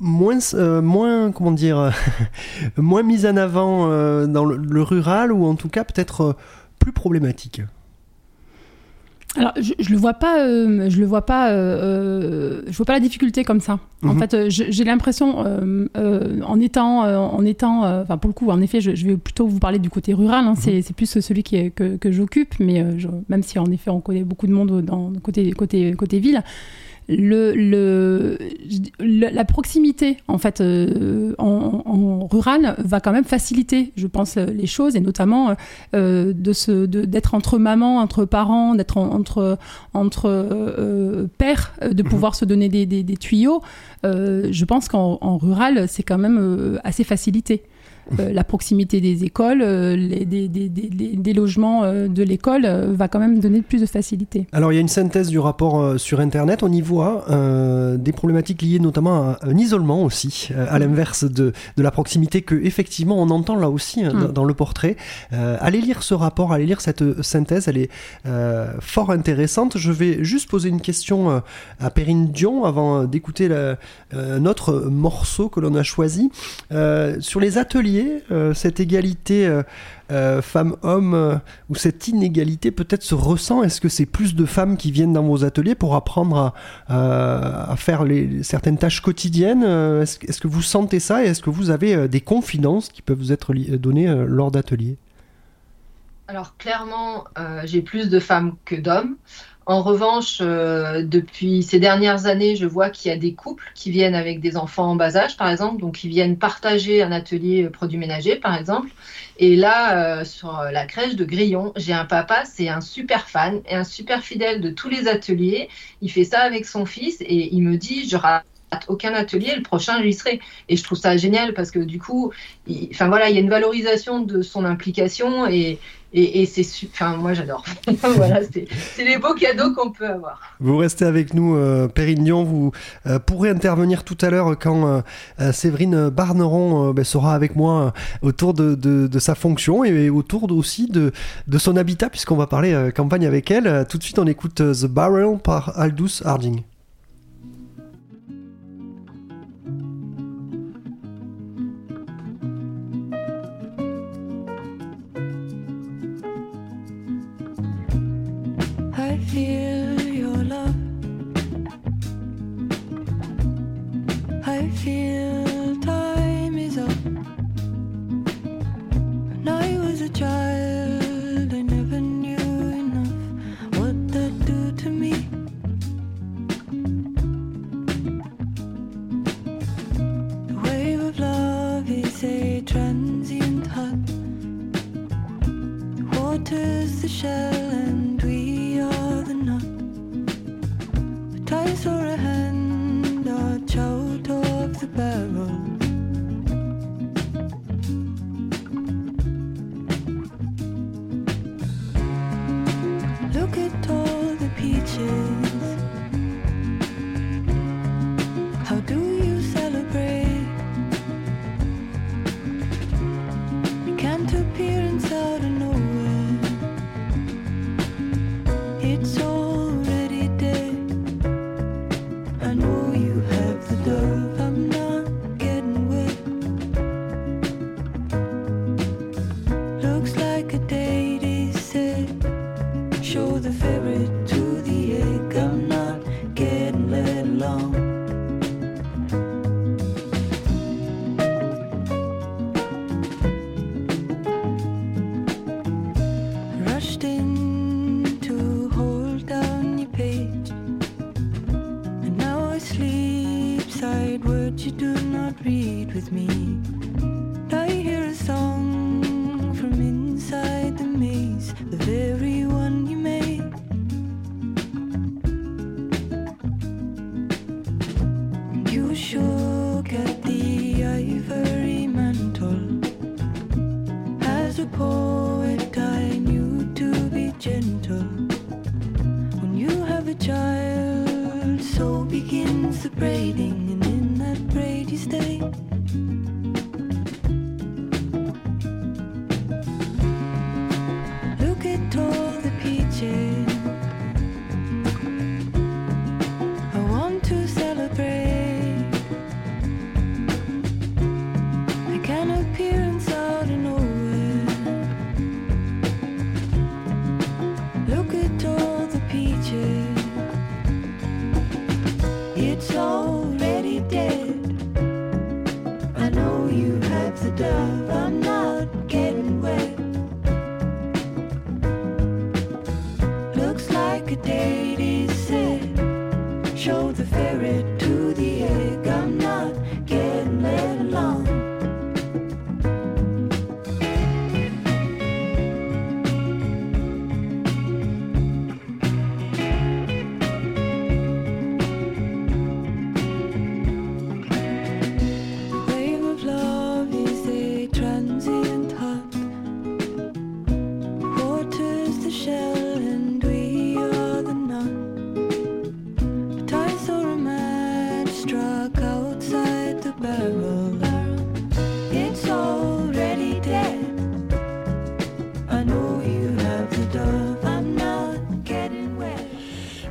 moins, euh, moins, comment dire, moins mise en avant euh, dans le, le rural, ou en tout cas peut-être euh, plus problématique ? Alors, je, je le vois pas, euh, je le vois pas, euh, je vois pas la difficulté comme ça. Mmh. En fait, je, j'ai l'impression, euh, euh, en étant, euh, en étant, enfin euh, pour le coup, en effet, je, je vais plutôt vous parler du côté rural. Hein, mmh. c'est, c'est plus celui qui est, que, que j'occupe, mais euh, je, même si en effet on connaît beaucoup de monde dans côté, côté, côté ville. Le, le, le, la proximité en fait euh, en, en rural va quand même faciliter, je pense, les choses, et notamment euh, de se, de, d'être entre mamans, entre parents, d'être en, entre, entre euh, pères, de pouvoir se donner des, des, des tuyaux. Euh, je pense qu'en en rural, c'est quand même euh, assez facilité. Euh, la proximité des écoles, euh, les, des, des, des, des logements euh, de l'école euh, va quand même donner plus de facilité. Alors il y a une synthèse du rapport euh, sur Internet, on y voit euh, des problématiques liées notamment à un isolement aussi, euh, à l'inverse de, de la proximité que effectivement on entend là aussi hein, mmh. dans, dans le portrait. Euh, allez lire ce rapport, allez lire cette synthèse, elle est euh, fort intéressante. Je vais juste poser une question euh, à Perrine Dyon avant d'écouter la, euh, notre morceau que l'on a choisi. Euh, sur les ateliers, Euh, cette égalité euh, euh, femmes-hommes euh, ou cette inégalité peut-être se ressent. Est-ce que c'est plus de femmes qui viennent dans vos ateliers pour apprendre à, euh, à faire les, certaines tâches quotidiennes ? euh, est-ce, est-ce que vous sentez ça, et est-ce que vous avez euh, des confidences qui peuvent vous être li- données euh, lors d'ateliers ? Alors clairement, euh, j'ai plus de femmes que d'hommes. En revanche, euh, depuis ces dernières années, je vois qu'il y a des couples qui viennent avec des enfants en bas âge, par exemple, donc qui viennent partager un atelier produits ménagers, par exemple. Et là, euh, sur la crèche de Grillon, j'ai un papa, c'est un super fan et un super fidèle de tous les ateliers. Il fait ça avec son fils et il me dit « je rate aucun atelier, le prochain j'y serai ». Et je trouve ça génial parce que du coup, il, enfin voilà, il y a une valorisation de son implication et... Et, et c'est super, enfin, moi j'adore. Voilà, c'est, c'est les beaux cadeaux qu'on peut avoir. Vous restez avec nous, euh, Perrine Dyon. Vous euh, pourrez intervenir tout à l'heure quand euh, Séverine Barneron euh, bah, sera avec moi euh, autour de, de, de sa fonction et, et autour de, aussi de, de son habitat, puisqu'on va parler euh, campagne avec elle. Tout de suite, on écoute euh, The Barrel par Aldous Harding. Feel your love, I feel time is up. When I was a child, I never knew enough what that do to me. The wave of love is a transient hug. The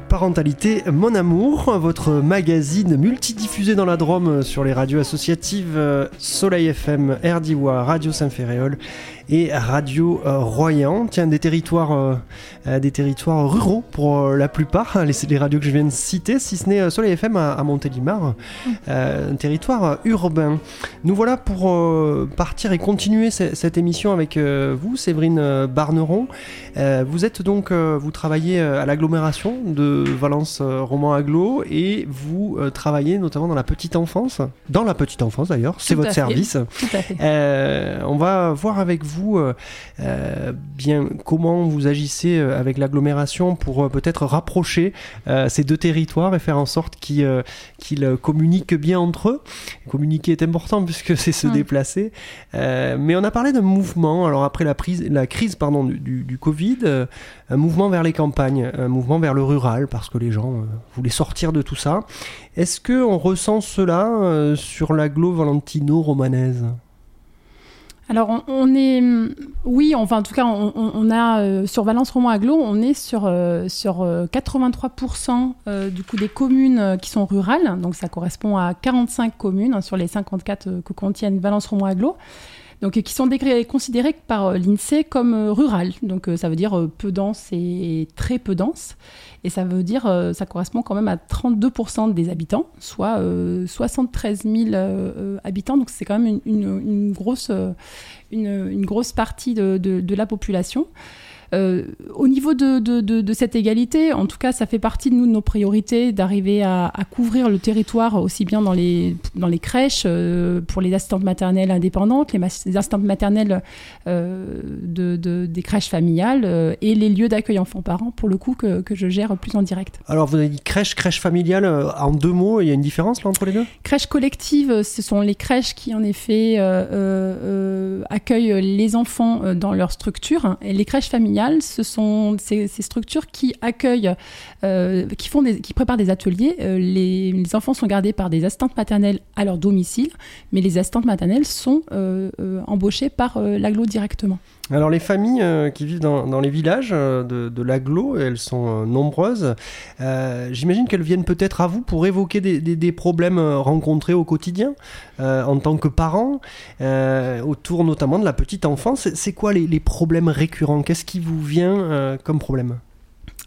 Parentalité Mon Amour, votre magazine multidiffusé dans la Drôme sur les radios associatives Soleil F M, R D W A, Radio Saint-Féréol et Radio Royans. Tiens, des territoires, euh, des territoires ruraux pour euh, la plupart, les, les radios que je viens de citer, si ce n'est Soleil F M à, à Montélimar, euh, un territoire urbain. Nous voilà pour euh, partir et continuer c- cette émission avec euh, vous, Séverine Barneron. Euh, vous êtes donc, euh, vous travaillez à l'agglomération de Valence Romans Agglo et vous euh, travaillez notamment dans la petite enfance, dans la petite enfance d'ailleurs, c'est tout votre service. Tout à fait. Euh, on va voir avec vous euh, euh, bien comment vous agissez avec l'agglomération pour euh, peut-être rapprocher euh, ces deux territoires et faire en sorte qu'ils, euh, qu'ils communiquent bien entre eux. Communiquer est important puisque c'est se mmh. déplacer. Euh, mais on a parlé d'un mouvement, alors après la, prise, la crise pardon, du, du, du Covid, euh, un mouvement vers les campagnes, un mouvement vers le rural, parce que les gens euh, voulaient sortir de tout ça. Est-ce qu'on ressent cela euh, sur l'agglo valentino-romanaise ? Alors on est, oui, enfin en tout cas on, on a euh, sur Valence Romans Agglo, on est sur euh, sur quatre-vingt-trois pour cent euh, du coup des communes euh, qui sont rurales, donc ça correspond à quarante-cinq communes hein, sur les cinquante-quatre euh, que contiennent Valence Romans Agglo, donc euh, qui sont dégré- considérées par euh, l'INSEE comme euh, rurales, donc euh, ça veut dire euh, peu dense et très peu dense, et ça veut dire euh, ça correspond quand même à trente-deux pour cent des habitants, soit euh, soixante-treize mille euh, habitants, donc c'est quand même une, une, une grosse euh, une, une grosse partie de, de, de la population. Euh, au niveau de, de, de, de cette égalité, en tout cas, ça fait partie de nous de nos priorités d'arriver à, à couvrir le territoire aussi bien dans les dans les crèches euh, pour les assistantes maternelles indépendantes, les, mas- les assistantes maternelles euh, de, de des crèches familiales euh, et les lieux d'accueil enfants-parents pour le coup que que je gère plus en direct. Alors vous avez dit crèche crèche familiale en deux mots, il y a une différence là entre les deux ? Crèche collective, ce sont les crèches qui en effet euh, euh, accueillent les enfants euh, dans leur structure hein, et les crèches familiales. Ce sont ces, ces structures qui accueillent, euh, qui, font des, qui préparent des ateliers. Euh, les, les enfants sont gardés par des assistantes maternelles à leur domicile, mais les assistantes maternelles sont euh, euh, embauchées par euh, l'agglo directement. Alors les familles euh, qui vivent dans, dans les villages euh, de, de l'agglo, elles sont euh, nombreuses. Euh, j'imagine qu'elles viennent peut-être à vous pour évoquer des, des, des problèmes rencontrés au quotidien euh, en tant que parents, euh, autour notamment de la petite enfance. C'est, c'est quoi les, les problèmes récurrents ? Qu'est-ce qui vous vient euh, comme problème ?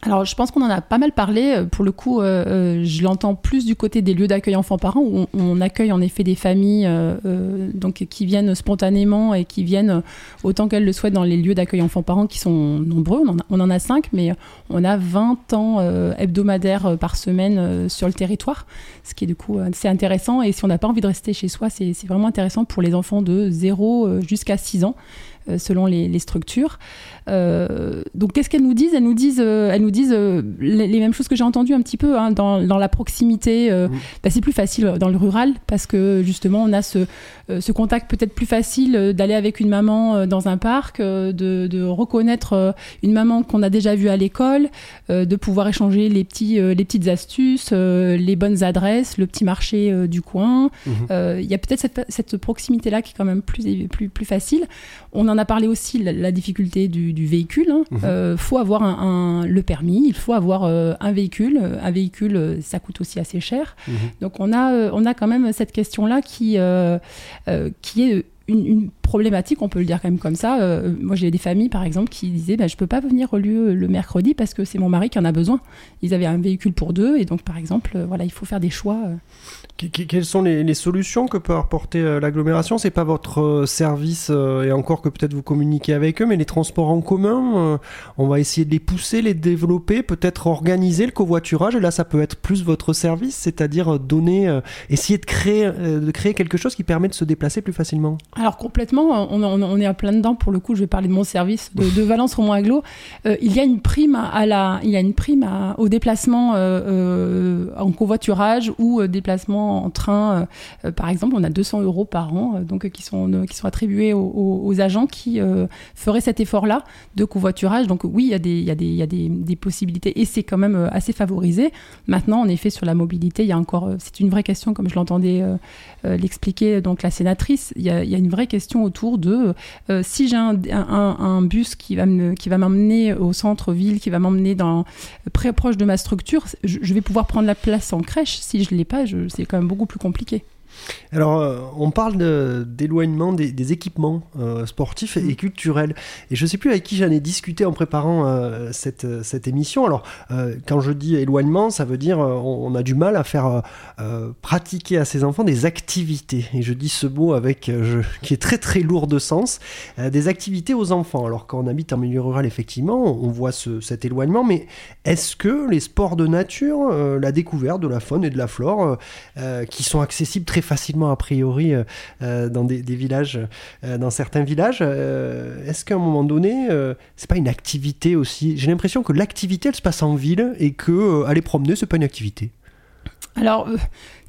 Alors, je pense qu'on en a pas mal parlé. Pour le coup, euh, je l'entends plus du côté des lieux d'accueil enfants-parents, où on, on accueille en effet des familles euh, donc, qui viennent spontanément et qui viennent autant qu'elles le souhaitent dans les lieux d'accueil enfants-parents qui sont nombreux. On en a, on en a cinq, mais on a vingt temps euh, hebdomadaires par semaine euh, sur le territoire, ce qui est du coup assez intéressant. Et si on n'a pas envie de rester chez soi, c'est, c'est vraiment intéressant pour les enfants de zéro jusqu'à six ans. Selon les, les structures. Euh, donc, qu'est-ce qu'elles nous disent ? Elles nous disent, euh, elles nous disent euh, les, les mêmes choses que j'ai entendues un petit peu hein, dans, dans la proximité. Euh, mmh. bah, c'est plus facile dans le rural parce que, justement, on a ce, euh, ce contact peut-être plus facile euh, d'aller avec une maman euh, dans un parc, euh, de, de reconnaître euh, une maman qu'on a déjà vue à l'école, euh, de pouvoir échanger les, petits, euh, les petites astuces, euh, les bonnes adresses, le petit marché euh, du coin. Il mmh. euh, y a peut-être cette, cette proximité-là qui est quand même plus, plus, plus facile. On a On en a parlé aussi la, la difficulté du, du véhicule. Hein. Mmh. Euh, faut avoir un, un, le permis, il faut avoir euh, un véhicule. Un véhicule, ça coûte aussi assez cher. Mmh. Donc on a, euh, on a quand même cette question-là qui, euh, euh, qui est une, une problématique, on peut le dire quand même comme ça. Euh, moi, j'ai des familles, par exemple, qui disaient bah, « je ne peux pas venir au lieu le mercredi parce que c'est mon mari qui en a besoin ». Ils avaient un véhicule pour deux et donc, par exemple, euh, voilà, il faut faire des choix. Euh. Quelles sont les, les solutions que peut apporter l'agglomération ? C'est pas votre service, euh, et encore que peut-être vous communiquez avec eux, mais les transports en commun, euh, on va essayer de les pousser, les développer, peut-être organiser le covoiturage, et là ça peut être plus votre service, c'est-à-dire donner, euh, essayer de créer, euh, de créer quelque chose qui permet de se déplacer plus facilement. Alors complètement, on, on, on est à plein dedans, pour le coup je vais parler de mon service, de, de Valence Romans Agglo, euh, il y a une prime, à la, il y a une prime à, au déplacement euh, euh, en covoiturage ou euh, déplacement en train, euh, par exemple, on a deux cents euros par an, euh, donc euh, qui sont euh, qui sont attribués aux, aux, aux agents qui euh, feraient cet effort-là de covoiturage. Donc oui, il y a des il y a des il y a des, des possibilités et c'est quand même euh, assez favorisé. Maintenant, en effet, sur la mobilité, il y a encore euh, c'est une vraie question, comme je l'entendais euh, euh, l'expliquer donc la sénatrice. Il y a il y a une vraie question autour de euh, si j'ai un, un un bus qui va me qui va m'emmener au centre-ville, qui va m'emmener dans très proche de ma structure, je, je vais pouvoir prendre la place en crèche. Si je l'ai pas, je c'est quand même beaucoup plus compliqué. Alors, euh, on parle de, d'éloignement des, des équipements euh, sportifs et, mmh. et culturels. Et je ne sais plus avec qui j'en ai discuté en préparant euh, cette, cette émission. Alors, euh, quand je dis éloignement, ça veut dire euh, on a du mal à faire euh, pratiquer à ses enfants des activités. Et je dis ce mot avec, euh, je, qui est très très lourd de sens, euh, des activités aux enfants. Alors, quand on habite en milieu rural, effectivement, on, on voit ce, cet éloignement. Mais est-ce que les sports de nature, euh, la découverte de la faune et de la flore, euh, qui sont accessibles très facilement a priori euh, dans des, des villages, euh, dans certains villages, euh, est-ce qu'à un moment donné euh, c'est pas une activité aussi ? J'ai l'impression que l'activité elle se passe en ville et que euh, aller promener c'est pas une activité. Alors euh...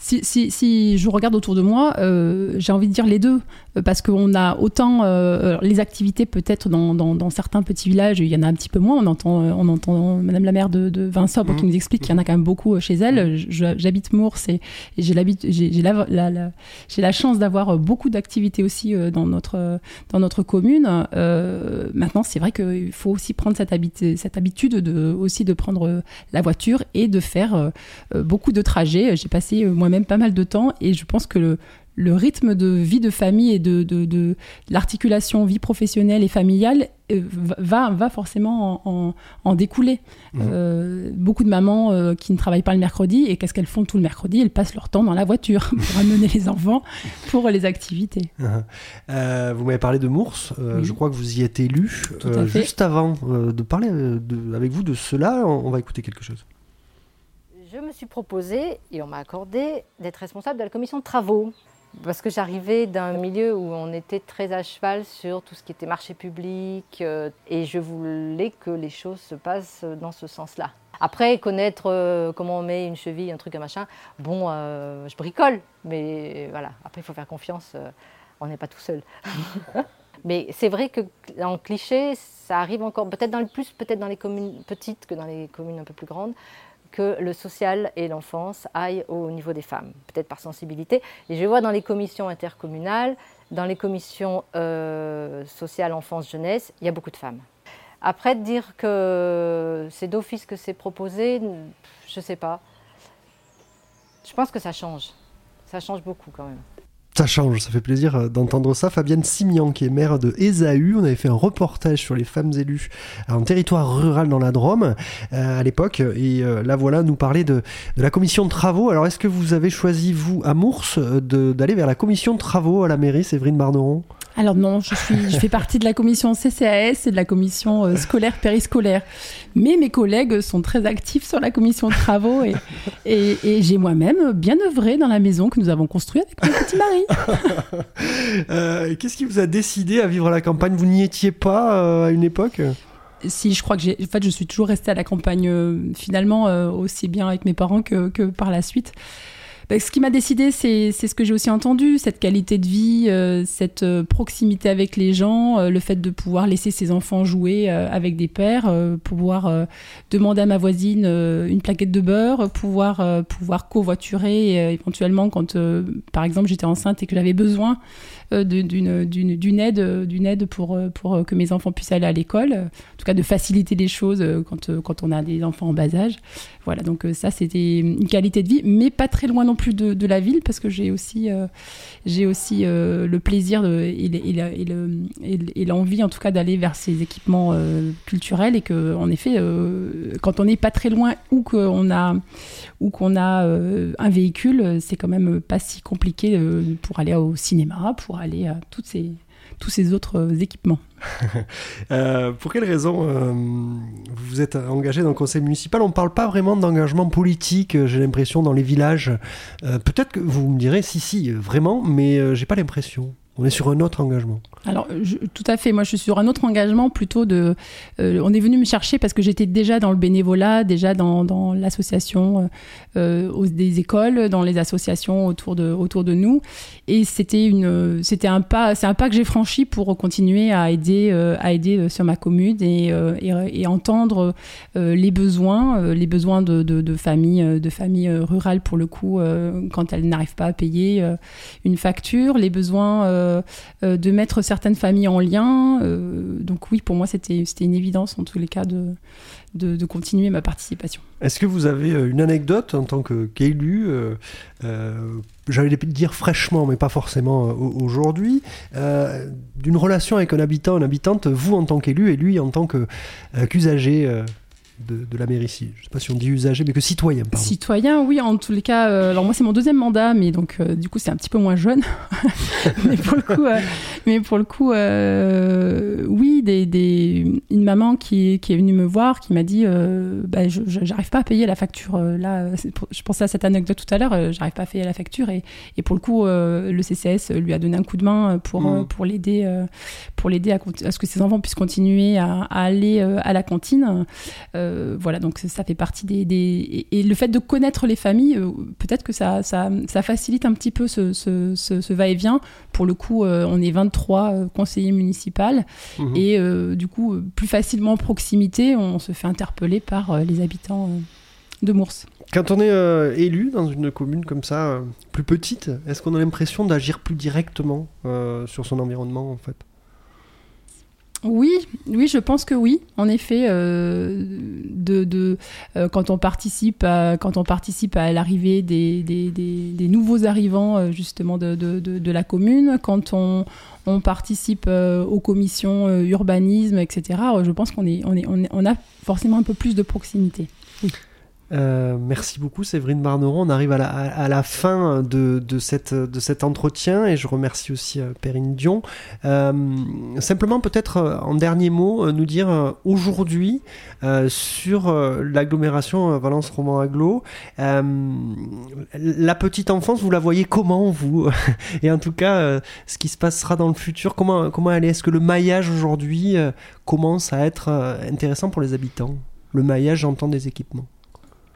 Si, si, si je regarde autour de moi, euh, j'ai envie de dire les deux, parce qu'on a autant euh, les activités peut-être dans, dans, dans certains petits villages, il y en a un petit peu moins. On entend, on entend Madame la maire de, de Vinsobres mmh. qui nous explique qu'il y en a quand même beaucoup chez elle. Je, j'habite Mours et, et j'ai, j'ai, j'ai, la, la, la, j'ai la chance d'avoir beaucoup d'activités aussi dans notre, dans notre commune. Euh, maintenant, c'est vrai qu'il faut aussi prendre cette, habit- cette habitude de, aussi de prendre la voiture et de faire euh, beaucoup de trajets. J'ai passé moi-même même pas mal de temps et je pense que le, le rythme de vie de famille et de, de, de, de l'articulation vie professionnelle et familiale va, va forcément en, en, en découler. Mmh. Euh, beaucoup de mamans euh, qui ne travaillent pas le mercredi et qu'est-ce qu'elles font tout le mercredi ? Elles passent leur temps dans la voiture pour amener les enfants pour les activités. Euh, vous m'avez parlé de Mours, euh, oui. Je crois que vous y êtes élu. Euh, juste avant euh, de parler de, avec vous de cela, on, on va écouter quelque chose. Je me suis proposée, et on m'a accordé, d'être responsable de la commission de travaux. Parce que j'arrivais d'un milieu où on était très à cheval sur tout ce qui était marché public, euh, et je voulais que les choses se passent dans ce sens-là. Après, connaître euh, comment on met une cheville, un truc, un machin, bon, euh, je bricole, mais voilà, après il faut faire confiance, euh, on n'est pas tout seul. Mais c'est vrai qu'en cliché, ça arrive encore, peut-être dans les plus, peut-être dans les communes petites que dans les communes un peu plus grandes, que le social et l'enfance aillent au niveau des femmes, peut-être par sensibilité. Et je vois dans les commissions intercommunales, dans les commissions euh, sociales enfance-jeunesse, il y a beaucoup de femmes. Après, dire que c'est d'office que c'est proposé, je ne sais pas. Je pense que ça change. Ça change beaucoup quand même. Ça change, ça fait plaisir d'entendre ça. Fabienne Simian, qui est maire de Ésaü, on avait fait un reportage sur les femmes élues en territoire rural dans la Drôme euh, à l'époque. Et euh, là voilà, nous parler de, de la commission de travaux. Alors est-ce que vous avez choisi, vous, à Mours, de, d'aller vers la commission de travaux à la mairie, Séverine Barneron ? Alors non, je, suis, je fais partie de la commission C C A S et de la commission scolaire périscolaire. Mais mes collègues sont très actifs sur la commission de travaux et, et, et j'ai moi-même bien œuvré dans la maison que nous avons construite avec mon petit mari. euh, qu'est-ce qui vous a décidé à vivre à la campagne ? Vous n'y étiez pas euh, à une époque ? Si, je crois que j'ai... En fait, je suis toujours restée à la campagne euh, finalement euh, aussi bien avec mes parents que, que par la suite. Ben, ce qui m'a décidé, c'est, c'est ce que j'ai aussi entendu, cette qualité de vie, euh, cette euh, proximité avec les gens, euh, le fait de pouvoir laisser ses enfants jouer euh, avec des pères, euh, pouvoir euh, demander à ma voisine euh, une plaquette de beurre, pouvoir, euh, pouvoir covoiturer euh, éventuellement quand, euh, par exemple, j'étais enceinte et que j'avais besoin euh, d'une, d'une, d'une aide, d'une aide pour, pour que mes enfants puissent aller à l'école, en tout cas de faciliter les choses quand, quand on a des enfants en bas âge. Voilà, donc ça, c'était une qualité de vie, mais pas très loin non plus de, de la ville, parce que j'ai aussi, euh, j'ai aussi euh, le plaisir de, et, et, et, le, et l'envie en tout cas d'aller vers ces équipements euh, culturels, et que en effet euh, quand on n'est pas très loin ou qu'on a, ou qu'on a euh, un véhicule, c'est quand même pas si compliqué euh, pour aller au cinéma, pour aller à toutes ces, tous ces autres équipements. euh, pour quelles raisons euh, vous vous êtes engagé dans le conseil municipal ? On ne parle pas vraiment d'engagement politique, j'ai l'impression, dans les villages. Euh, peut-être que vous me direz si, si, vraiment, mais euh, je n'ai pas l'impression. On est sur un autre engagement. Alors, je, tout à fait. Moi, je suis sur un autre engagement plutôt de... Euh, on est venu me chercher parce que j'étais déjà dans le bénévolat, déjà dans, dans l'association euh, aux, des écoles, dans les associations autour de, autour de nous. Et c'était, une, c'était un, pas, c'est un pas que j'ai franchi pour continuer à aider, euh, à aider sur ma commune et, euh, et, et entendre euh, les besoins, euh, les besoins de, de, de familles de famille rurales, pour le coup, euh, quand elles n'arrivent pas à payer euh, une facture, les besoins... Euh, de mettre certaines familles en lien. Donc oui, pour moi, c'était, c'était une évidence, en tous les cas, de, de, de continuer ma participation. Est-ce que vous avez une anecdote en tant que, qu'élu, euh, euh, j'allais dire fraîchement, mais pas forcément aujourd'hui, euh, d'une relation avec un habitant, une habitante, vous en tant qu'élu et lui en tant que, euh, qu'usager euh... De, de la mairie ici. Je ne sais pas si on dit usager, mais que citoyen, pardon. Citoyen, oui, en tous les cas. Euh, alors moi, c'est mon deuxième mandat, mais donc euh, du coup, c'est un petit peu moins jeune. mais pour le coup, euh, mais pour le coup euh, oui, des, des, une maman qui, qui est venue me voir, qui m'a dit euh, bah, je, je, j'arrive pas à payer la facture. Euh, là, pour, je pensais à cette anecdote tout à l'heure, euh, j'arrive pas à payer la facture. Et, et pour le coup, euh, le C C S lui a donné un coup de main pour, mmh. euh, pour l'aider, euh, pour l'aider à, à ce que ses enfants puissent continuer à, à aller euh, à la cantine. Euh, Voilà, donc ça fait partie des, des... Et le fait de connaître les familles, peut-être que ça, ça, ça facilite un petit peu ce, ce, ce, ce va-et-vient. Pour le coup, on est vingt-trois conseillers municipaux mmh. et euh, du coup, plus facilement en proximité, on se fait interpeller par les habitants de Mours. Quand on est euh, élu dans une commune comme ça, euh, plus petite, est-ce qu'on a l'impression d'agir plus directement euh, sur son environnement, en fait ? Oui, oui, je pense que oui. En effet, euh, de, de, euh, quand on participe à, quand on participe à l'arrivée des, des, des, des nouveaux arrivants euh, justement de, de, de, de la commune, quand on, on participe euh, aux commissions euh, urbanisme, et cetera. Je pense qu'on est, on est, on est, on a forcément un peu plus de proximité. Oui. Euh, merci beaucoup, Séverine Barneron. On arrive à la, à, à la fin de, de, cette, de cet entretien, et je remercie aussi euh, Perrine Dyon. Euh, simplement, peut-être euh, en dernier mot, euh, nous dire euh, aujourd'hui euh, sur euh, l'agglomération euh, Valence Romans Agglo, euh, la petite enfance, vous la voyez comment, vous ? Et en tout cas, euh, ce qui se passera dans le futur, comment, comment elle est ? Est-ce que le maillage aujourd'hui euh, commence à être euh, intéressant pour les habitants ? Le maillage, j'entends, des équipements.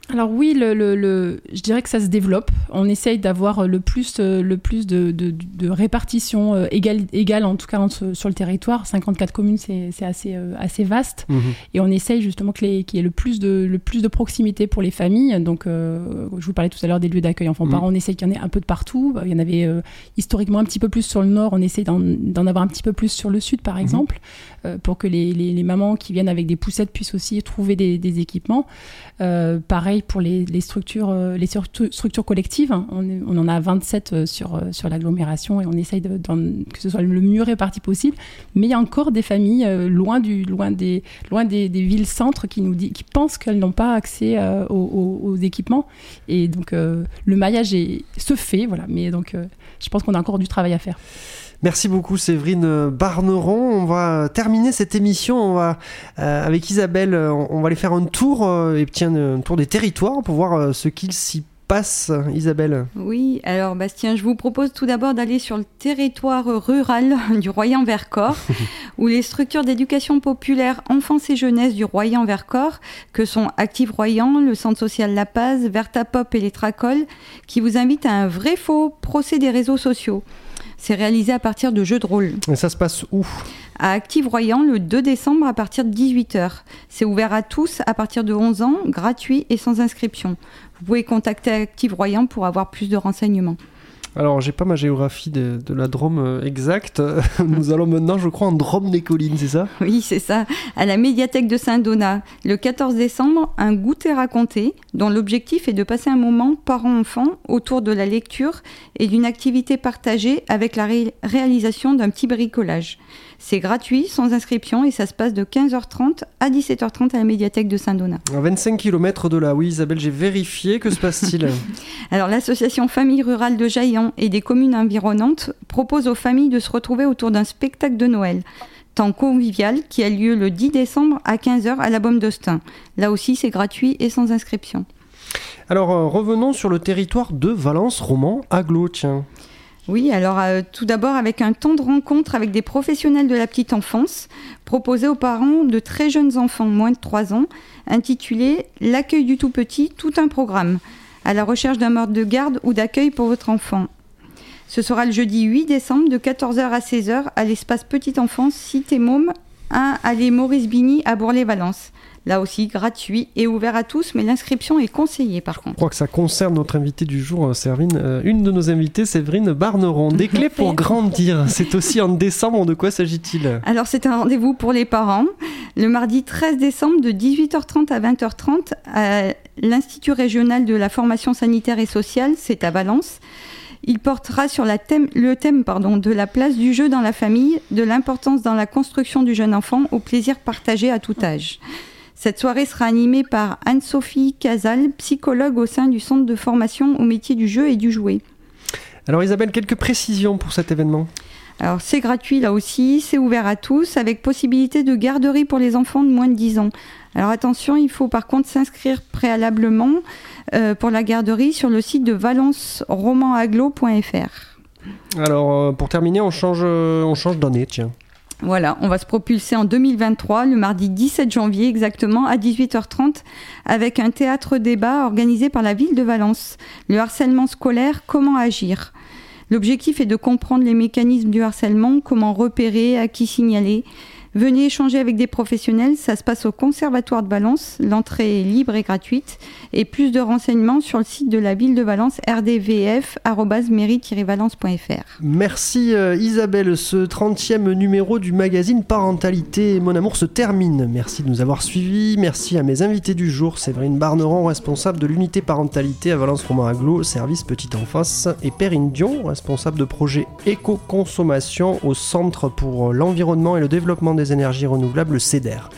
Alors oui, le, le, le, je dirais que ça se développe. On essaye d'avoir le plus, le plus de, de, de répartition égale, égale, en tout cas en, sur le territoire. cinquante-quatre communes, c'est, c'est assez, assez vaste. Mmh. Et on essaye justement que les, qu'il y ait le plus, de, le plus de proximité pour les familles. Donc, euh, je vous parlais tout à l'heure des lieux d'accueil enfants-parents. Mmh. On essaye qu'il y en ait un peu de partout. Il y en avait euh, historiquement un petit peu plus sur le nord. On essaye d'en, d'en avoir un petit peu plus sur le sud, par exemple, mmh. euh, pour que les, les, les mamans qui viennent avec des poussettes puissent aussi trouver des, des équipements. Euh, pareil, pour les, les, structures, les structures collectives. On, est, on en a vingt-sept sur, sur l'agglomération et on essaye de, de, que ce soit le mieux réparti possible. Mais il y a encore des familles loin, du, loin, des, loin des, des villes-centres qui, nous dit, qui pensent qu'elles n'ont pas accès euh, aux, aux équipements. Et donc, euh, le maillage est, se fait. Voilà. Mais donc, euh, je pense qu'on a encore du travail à faire. Merci beaucoup Séverine Barneron. On va terminer cette émission on va, euh, avec Isabelle. On, on va aller faire un tour, euh, et tiens, un tour des territoires pour voir euh, ce qu'il s'y passe. Isabelle. Oui, alors Bastien, je vous propose tout d'abord d'aller sur le territoire rural du Royan-Vercors où les structures d'éducation populaire enfance et jeunesse du Royan-Vercors, que sont Active Royan, le centre social La Paz, Vertapop et les Tracoles, qui vous invitent à un vrai faux procès des réseaux sociaux. C'est réalisé à partir de jeux de rôle. Et ça se passe où ? À Active Royan, le deux décembre, à partir de dix-huit heures. C'est ouvert à tous à partir de onze ans, gratuit et sans inscription. Vous pouvez contacter Active Royan pour avoir plus de renseignements. Alors, j'ai pas ma géographie de, de la Drôme exacte. Nous allons maintenant, je crois, en Drôme des collines, c'est ça ? Oui, c'est ça. À la médiathèque de Saint-Donat, le quatorze décembre, un goûter raconté, dont l'objectif est de passer un moment parents-enfants autour de la lecture et d'une activité partagée avec la ré- réalisation d'un petit bricolage. C'est gratuit, sans inscription, et ça se passe de quinze heures trente à dix-sept heures trente à la médiathèque de Saint-Donat. À vingt-cinq kilomètres de là, oui Isabelle, j'ai vérifié, que se passe-t-il ? Alors l'association Famille Rurale de Jaillant et des communes environnantes propose aux familles de se retrouver autour d'un spectacle de Noël, temps convivial, qui a lieu le dix décembre à quinze heures à la Baume d'Eustin. Là aussi, c'est gratuit et sans inscription. Alors euh, revenons sur le territoire de Valence Romans Agglo, tiens. Oui, alors euh, tout d'abord avec un temps de rencontre avec des professionnels de la petite enfance proposé aux parents de très jeunes enfants, moins de trois ans, intitulé « L'accueil du tout petit, tout un programme » à la recherche d'un mode de garde ou d'accueil pour votre enfant. Ce sera le jeudi huit décembre de quatorze heures à seize heures à l'espace Petite Enfance Cité Môme un allée Maurice Bigny à Bourg-lès-Valence. Là aussi, gratuit et ouvert à tous, mais l'inscription est conseillée par contre. Je crois que ça concerne notre invitée du jour, Séverine, euh, une de nos invitées, Séverine Barneron. Des clés pour grandir, c'est aussi en décembre, de quoi s'agit-il ? Alors c'est un rendez-vous pour les parents, le mardi treize décembre de dix-huit heures trente à vingt heures trente à l'Institut Régional de la Formation Sanitaire et Sociale, c'est à Valence. Il portera sur la thème, le thème pardon, de la place du jeu dans la famille, de l'importance dans la construction du jeune enfant au plaisir partagé à tout âge. Cette soirée sera animée par Anne-Sophie Casal, psychologue au sein du centre de formation au métier du jeu et du jouet. Alors Isabelle, quelques précisions pour cet événement ? Alors c'est gratuit là aussi, c'est ouvert à tous, avec possibilité de garderie pour les enfants de moins de dix ans. Alors attention, il faut par contre s'inscrire préalablement euh, pour la garderie sur le site de valence romans agglo point f r. Alors pour terminer, on change, on change d'année, tiens. Voilà, on va se propulser en deux mille vingt-trois, le mardi dix-sept janvier exactement, à dix-huit heures trente, avec un théâtre-débat organisé par la ville de Valence. Le harcèlement scolaire, comment agir ? L'objectif est de comprendre les mécanismes du harcèlement, comment repérer, à qui signaler. Venez échanger avec des professionnels, ça se passe au Conservatoire de Valence, l'entrée est libre et gratuite. Et plus de renseignements sur le site de la ville de Valence, r d v f arobase mairie tiret valence point f r. Merci Isabelle, ce trentième numéro du magazine Parentalité Mon Amour se termine. Merci de nous avoir suivis, merci à mes invités du jour, Séverine Barneron, responsable de l'unité Parentalité à Valence Romans Agglo, service Petite Enfance, et Perrine Dyon, responsable de projet éco-consommation au Centre pour l'environnement et le développement des énergies renouvelables, le C E D E R.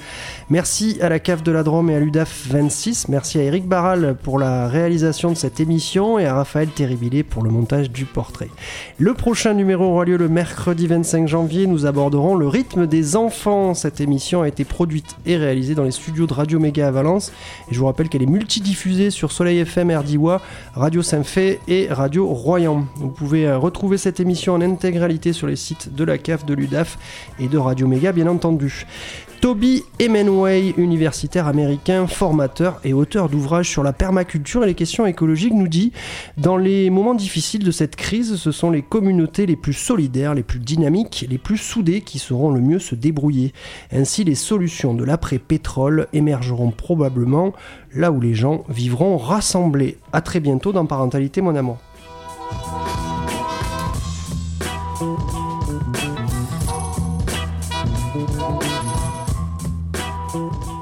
Merci à la C A F de la Drôme et à l'U D A F vingt-six. Merci à Eric Barral pour la réalisation de cette émission et à Raphaël Terribillet pour le montage du portrait. Le prochain numéro aura lieu le mercredi vingt-cinq janvier. Nous aborderons le rythme des enfants. Cette émission a été produite et réalisée dans les studios de Radio Méga à Valence. Et je vous rappelle qu'elle est multidiffusée sur Soleil F M, R D W A, Radio Saint-Féréol et Radio Royans. Vous pouvez retrouver cette émission en intégralité sur les sites de la C A F, de l'U D A F et de Radio Méga, bien entendu. entendu. Toby Emenway, universitaire américain, formateur et auteur d'ouvrages sur la permaculture et les questions écologiques, nous dit « Dans les moments difficiles de cette crise, ce sont les communautés les plus solidaires, les plus dynamiques, les plus soudées qui sauront le mieux se débrouiller. Ainsi, les solutions de l'après-pétrole émergeront probablement là où les gens vivront rassemblés. » À très bientôt dans Parentalité Mon Amour. Thank you.